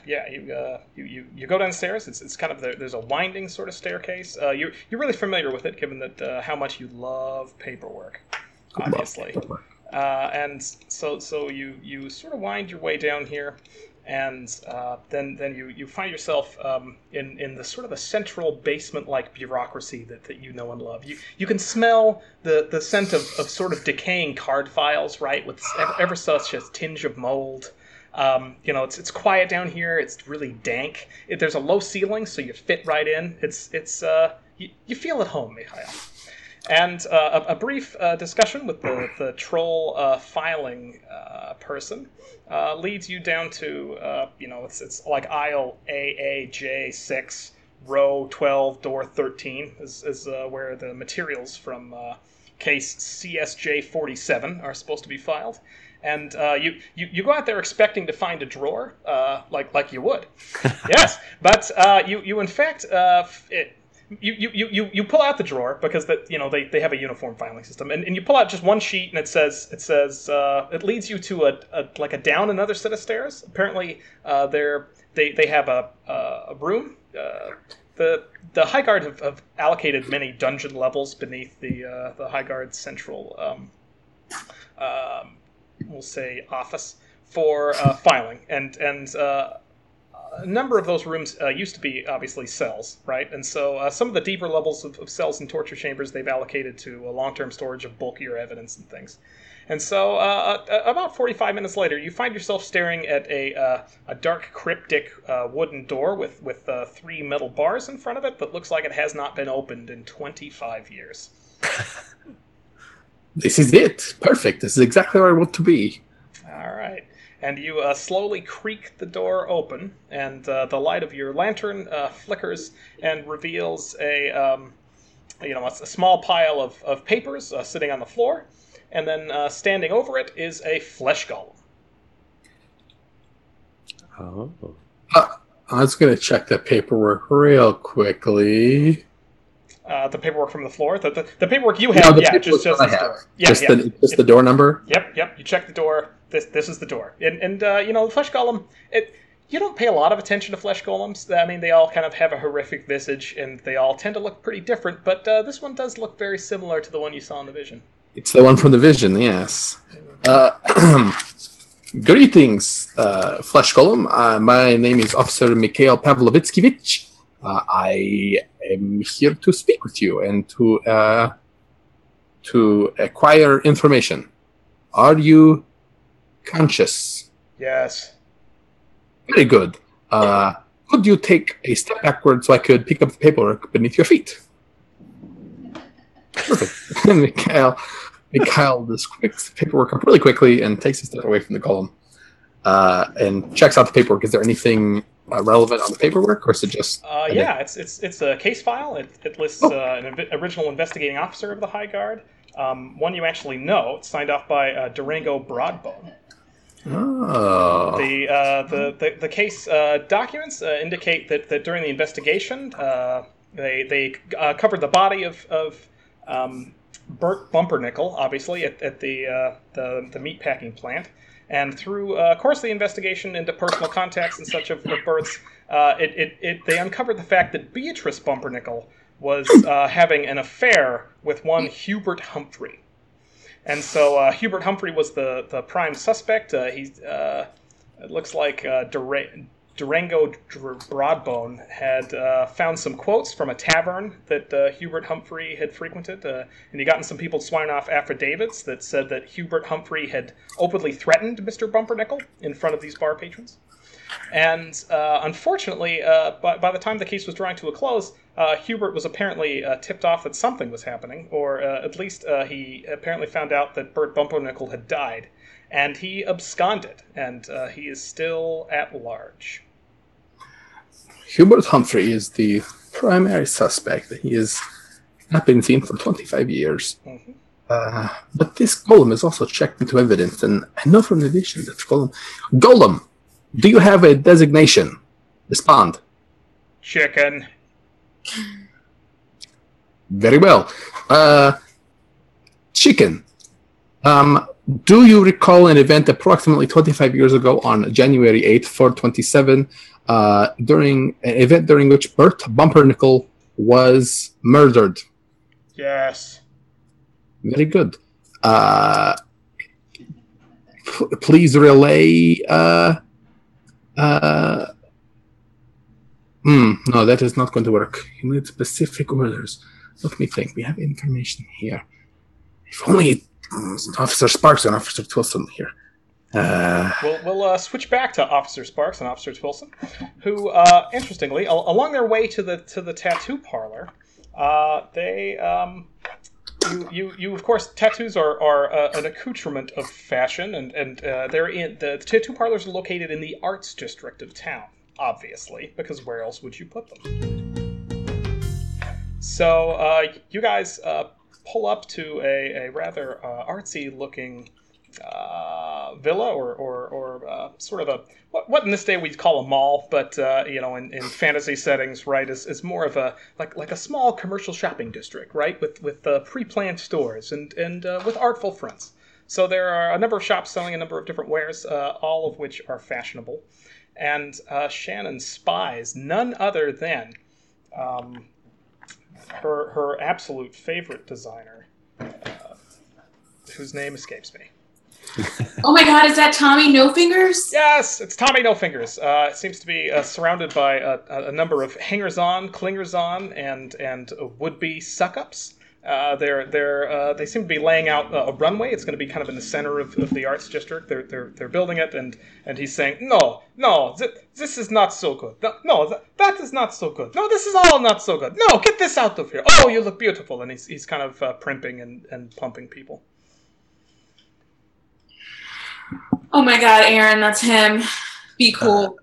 You go downstairs. It's kind of there's a winding sort of staircase. You're really familiar with it, given that how much you love paperwork, obviously. And so you sort of wind your way down here, and then you find yourself in the sort of a central basement-like bureaucracy that you know and love. You can smell the scent of sort of decaying card files, right, with ever such a tinge of mold. It's quiet down here. It's really dank. There's a low ceiling, so you fit right in. You feel at home, Mikhail. And a brief discussion with the troll filing person leads you down to, it's like aisle AAJ6, row 12, door 13 is where the materials from case CSJ47 are supposed to be filed. And you go out there expecting to find a drawer, like you would. Yes, but you in fact... You pull out the drawer because they have a uniform filing system, and you pull out just one sheet, and it says it leads you to a down another set of stairs. Apparently, they have a room. The High Guard have allocated many dungeon levels beneath the High Guard central we'll say office for filing and. A number of those rooms used to be, obviously, cells, right? And so some of the deeper levels of cells and torture chambers they've allocated to long-term storage of bulkier evidence and things. And so about 45 minutes later, you find yourself staring at a dark, cryptic wooden door with three metal bars in front of it that looks like it has not been opened in 25 years. This is it. Perfect. This is exactly where I want to be. All right. And you slowly creak the door open, and the light of your lantern flickers and reveals a small pile of papers sitting on the floor, and then standing over it is a flesh golem. Oh. I was going to check the paperwork real quickly. The paperwork from the floor? The paperwork you have? No, just the door number? Yep. You check the door. This is the door. And the flesh golem, you don't pay a lot of attention to flesh golems. I mean, they all kind of have a horrific visage, and they all tend to look pretty different, but this one does look very similar to the one you saw in the vision. It's the one from the vision, yes. Greetings, flesh golem. My name is Officer Mikhail Pavlovitskivich. I am here to speak with you and to acquire information. Are you... conscious? Yes. Very good. Could you take a step backward so I could pick up the paperwork beneath your feet? Perfect. Mikhail just picks the paperwork up really quickly and takes a step away from the column and checks out the paperwork. Is there anything relevant on the paperwork, or is it just... It's a case file. It lists an original investigating officer of the High Guard. One you actually know. It's signed off by Durango Broadbone. Oh. The case documents indicate that during the investigation, they covered the body of Burt Bumpernickel, obviously, at the meat packing plant. And through course of the investigation into personal contacts and such of Burt's, they uncovered the fact that Beatrice Bumpernickel was having an affair with one Hubert Humphrey. And so Hubert Humphrey was the prime suspect. It looks like Durango Broadbone had found some quotes from a tavern that Hubert Humphrey had frequented, and he'd gotten some people to sign off affidavits that said that Hubert Humphrey had openly threatened Mr. Bumpernickel in front of these bar patrons. And unfortunately, by the time the case was drawing to a close, Hubert was apparently tipped off that something was happening, or at least he apparently found out that Burt Bumpernickel had died. And he absconded, and he is still at large. Hubert Humphrey is the primary suspect. He has not been seen for 25 years. Mm-hmm. But this Golem is also checked into evidence, and I know from the edition that Golem... Golem, do you have a designation? Respond. Chicken. Very well. Chicken. Do you recall an event approximately 25 years ago on January 8th, 427, during an event during which Burt Bumpernickel was murdered? Yes. Very good. Please relay... no, that is not going to work. You need specific orders. Let me think. We have information here. If only... Officer Sparks and Officer Twilson here. We'll switch back to Officer Sparks and Officer Twilson, who, interestingly, along their way to the tattoo parlor, they you of course tattoos are an accoutrement of fashion, and they're in the tattoo parlors are located in the arts district of town, obviously, because where else would you put them? So you guys. Pull up to a rather artsy-looking villa or sort of a what in this day we'd call a mall, but in fantasy settings, right, is more of a like a small commercial shopping district, right, with pre-planned stores and with artful fronts. So there are a number of shops selling a number of different wares, all of which are fashionable. And Shannon spies none other than. Her absolute favorite designer, whose name escapes me. Oh my God! Is that Tommy Nofingers? Yes, it's Tommy Nofingers. It seems to be surrounded by a number of hangers-on, clingers-on, and would-be suck-ups. They seem to be laying out a runway. It's going to be kind of in the center of the arts district. They're building it, and he's saying, no, this is not so good. No, that is not so good. No, this is all not so good. No, get this out of here. Oh, you look beautiful. And he's kind of primping and pumping people. Oh my God, Aaron, that's him. Be cool.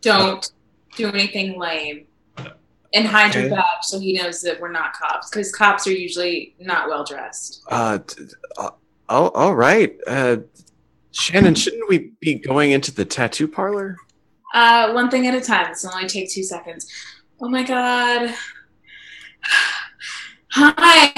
Don't do anything lame. And hide your job so he knows that we're not cops, because cops are usually not well dressed. All right. Shannon, shouldn't we be going into the tattoo parlor? One thing at a time. This will only take 2 seconds. Oh my God. Hi,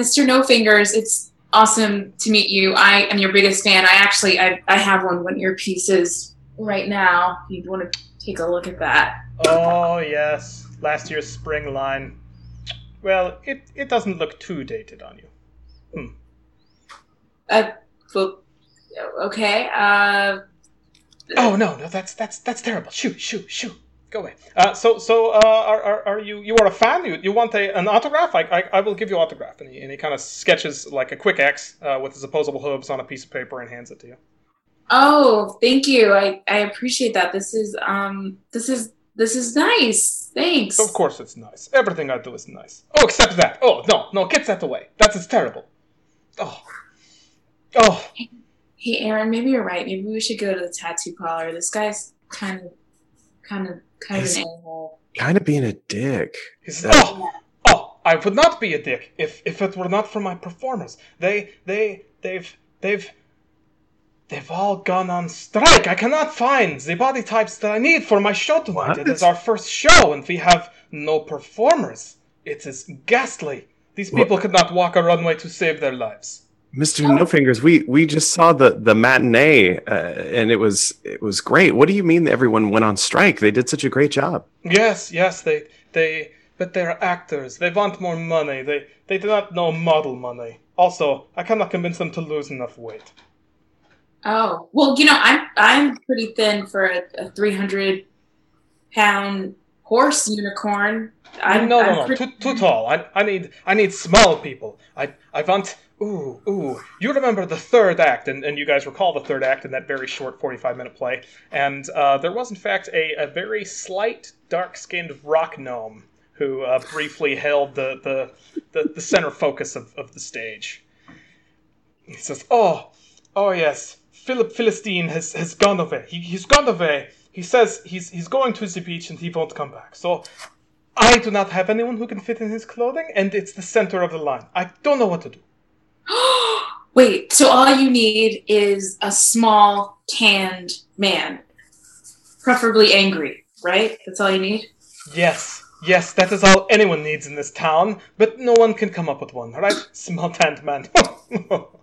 Mr. No Fingers. It's awesome to meet you. I am your biggest fan. I have one of your pieces right now. You'd want to take a look at that. Oh yes. Last year's spring line. Well, it doesn't look too dated on you. Well, okay. Oh no, that's terrible. Shoo. Go away. Are you are a fan? You want an autograph? I will give you autograph. And he kind of sketches like a quick X with his opposable hooves on a piece of paper and hands it to you. Oh, thank you. I appreciate that. This is nice. Thanks. Of course it's nice. Everything I do is nice. Oh, except that. Oh, no. Get that away. That is terrible. Oh. Hey, Aaron, maybe you're right. Maybe we should go to the tattoo parlor. This guy's kind of an animal. Kind of being a dick. I would not be a dick if it were not for my performers. They've all gone on strike. I cannot find the body types that I need for my show tonight. It is our first show, and we have no performers. It is ghastly. These people could not walk a runway to save their lives. Mr. Nofingers, we just saw the matinee, and it was great. What do you mean everyone went on strike? They did such a great job. Yes, they. But they're actors. They want more money. They do not know model money. Also, I cannot convince them to lose enough weight. Oh, well, I'm pretty thin for a 300 pound horse unicorn. No. Too tall. I need small people. I want. Ooh. You remember the third act, and you guys recall the third act in that very short 45-minute play. And there was, in fact, a very slight, dark-skinned rock gnome who briefly held the center focus of the stage. He says, oh yes, Philip Philistine has gone away. He's gone away. He says he's going to the beach and he won't come back. So I do not have anyone who can fit in his clothing, and it's the center of the line. I don't know what to do. Wait, so all you need is a small, tanned man. Preferably angry, right? That's all you need? Yes, that is all anyone needs in this town, but no one can come up with one, right? Small, tanned man. Mr.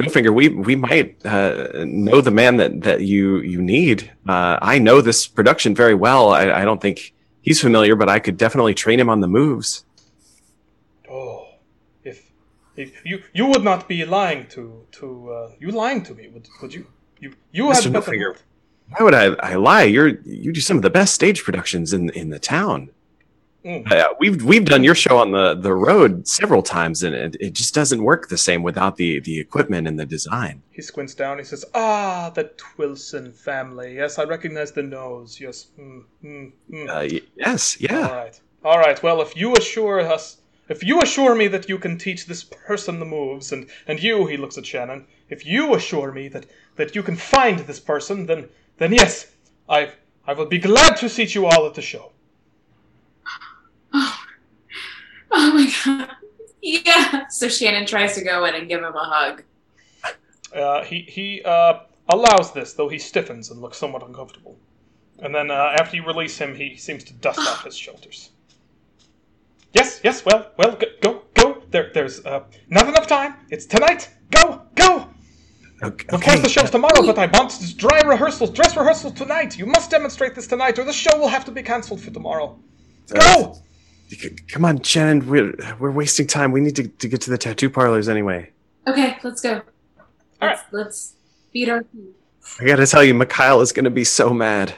Nofinger, we might know the man that you need. I know this production very well. I don't think he's familiar, but I could definitely train him on the moves. You would not be lying you lying to me, would you? You had better. Nofinger, why would I lie? You do some of the best stage productions in the town. Mm. We've done your show on the road several times, and it just doesn't work the same without the equipment and the design. He squints down. He says, the Twilson family. Yes, I recognize the nose. Yes. Yes. Yeah. All right. Well, if you assure me that you can teach this person the moves, and you, he looks at Shannon, if you assure me that you can find this person, then yes, I will be glad to seat you all at the show. Oh my God. Yeah. So Shannon tries to go in and give him a hug. He allows this, though he stiffens and looks somewhat uncomfortable. And then after you release him, he seems to dust off his shoulders. Yes, well, go. There's not enough time. It's tonight. Go. Okay. Of course the show's tomorrow, but I want dry rehearsals, dress rehearsals tonight. You must demonstrate this tonight, or the show will have to be canceled for tomorrow. Go! Come on, Shannon, we're wasting time. We need to get to the tattoo parlors anyway. Okay, let's go. All right. Let's beat our feet. I gotta tell you, Mikhail is gonna be so mad.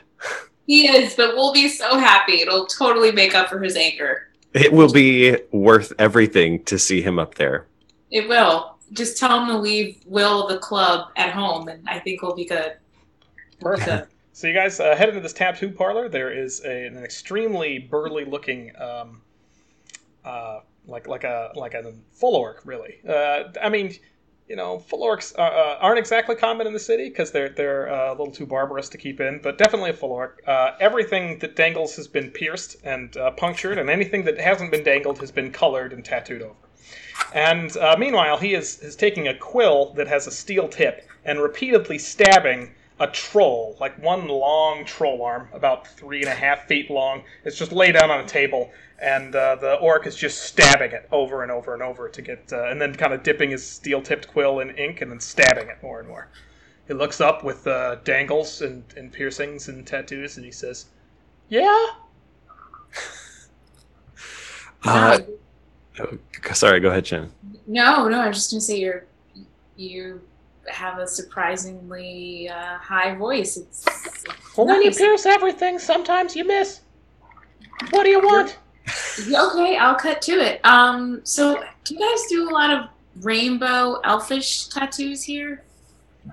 He is, but we'll be so happy. It'll totally make up for his anger. It will be worth everything to see him up there. It will. Just tell him to leave Will the club at home, and I think we'll be good. Perfect. So you guys head into this tattoo parlor. There is an extremely burly-looking, like a full orc, really. Full orcs aren't exactly common in the city because they're a little too barbarous to keep in, but definitely a full orc. Everything that dangles has been pierced and punctured, and anything that hasn't been dangled has been colored and tattooed over. And meanwhile, he is taking a quill that has a steel tip and repeatedly stabbing a troll, like one long troll arm, about 3.5 feet long. It's just laid out on a table, and the orc is just stabbing it over and over and over to get, and then kind of dipping his steel-tipped quill in ink and then stabbing it more and more. He looks up with dangles and piercings and tattoos, and he says, "Yeah." Sorry, go ahead, Shannon. No, I'm just gonna say you have a surprisingly high voice. When you pierce everything, sometimes you miss. What do you want? Okay, I'll cut to it. So do you guys do a lot of rainbow elfish tattoos here?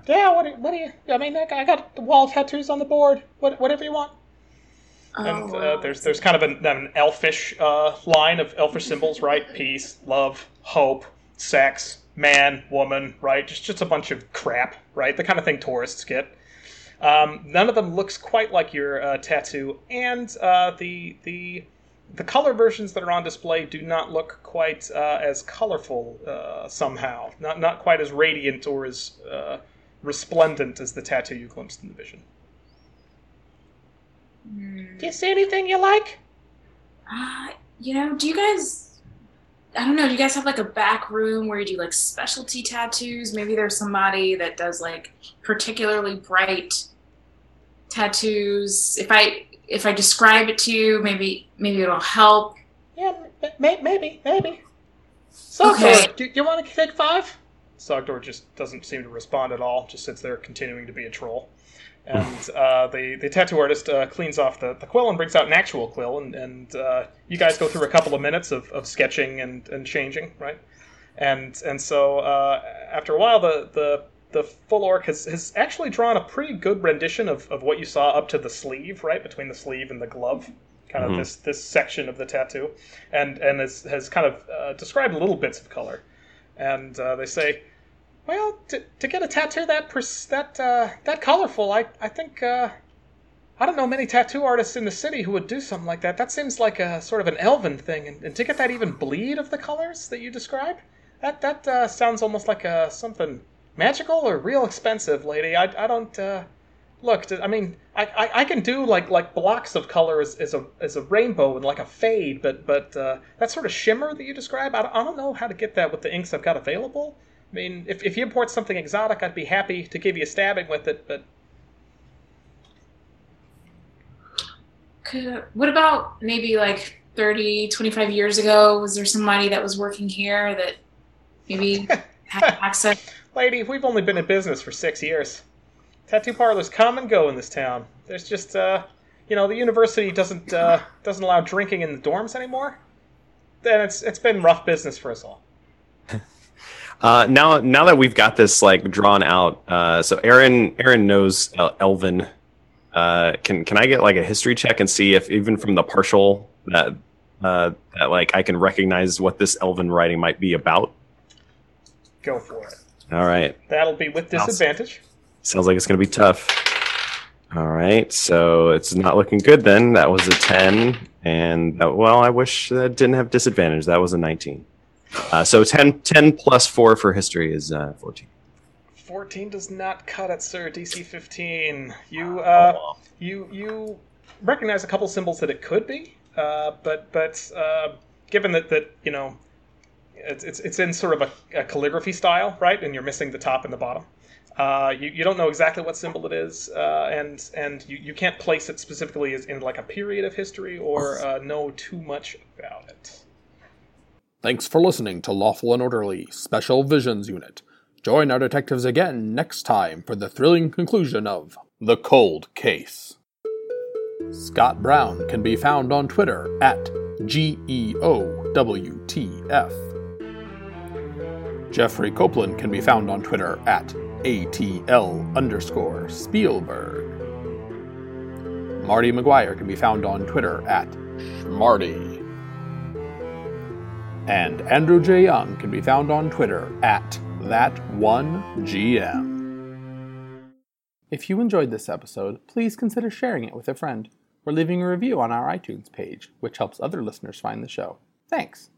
Yeah, what do you... I mean, I got the wall tattoos on the board. Whatever you want. Oh. And there's kind of an elfish line of elfish symbols, right? Peace, love, hope, sex, man, woman, right? Just a bunch of crap, right? The kind of thing tourists get. None of them looks quite like your tattoo, and the color versions that are on display do not look quite as colorful somehow. Not quite as radiant or as resplendent as the tattoo you glimpsed in the vision. Do you see anything you like? Do you guys... I don't know, do you guys have like a back room where you do like specialty tattoos? Maybe there's somebody that does like particularly bright tattoos. If I describe it to you, maybe it'll help. Yeah, maybe. Okay. Do you want to take 5? Sogdor just doesn't seem to respond at all, just sits there continuing to be a troll. And the tattoo artist cleans off the quill and brings out an actual quill, and you guys go through a couple of minutes of sketching and changing, right? And so after a while, the full orc has actually drawn a pretty good rendition of what you saw up to the sleeve, right? Between the sleeve and the glove, kind of this section of the tattoo, and has kind of described little bits of color. And they say, well, to get a tattoo that colorful, I think, I don't know many tattoo artists in the city who would do something like that. That seems like a sort of an elven thing, and to get that even bleed of the colors that you describe, that sounds almost like something magical or real expensive, lady. I don't, look, I mean, I can do like blocks of color as a rainbow and like a fade, but that sort of shimmer that you describe, I don't know how to get that with the inks I've got available. I mean, if you import something exotic, I'd be happy to give you a stabbing with it, but... What about maybe like 30, 25 years ago? Was there somebody that was working here that maybe had access? Lady, we've only been in business for 6 years. Tattoo parlors come and go in this town. There's just, the university doesn't allow drinking in the dorms anymore. Then it's been rough business for us all. Now that we've got this like drawn out, so Aaron knows Elven. Can I get like a history check and see if even from the partial that like I can recognize what this Elven writing might be about? Go for it. All right. That'll be with disadvantage. Sounds like it's gonna be tough. All right, so it's not looking good then. That was a 10, and well, I wish that didn't have disadvantage. That was a 19. So 10 plus 4 for history is 14. 14 does not cut it, sir. DC 15. You recognize a couple symbols that it could be, but given that you know it's in sort of a calligraphy style, right? And you're missing the top and the bottom. You don't know exactly what symbol it is, and you can't place it specifically as in like a period of history or know too much about it. Thanks for listening to Lawful and Orderly, Special Visions Unit. Join our detectives again next time for the thrilling conclusion of The Cold Case. Scott Brown can be found on Twitter at GEOWTF. Jeffrey Copeland can be found on Twitter at ATL_Spielberg. Marty McGuire can be found on Twitter at Schmarty. And Andrew J. Young can be found on Twitter at ThatOneGM. If you enjoyed this episode, please consider sharing it with a friend or leaving a review on our iTunes page, which helps other listeners find the show. Thanks!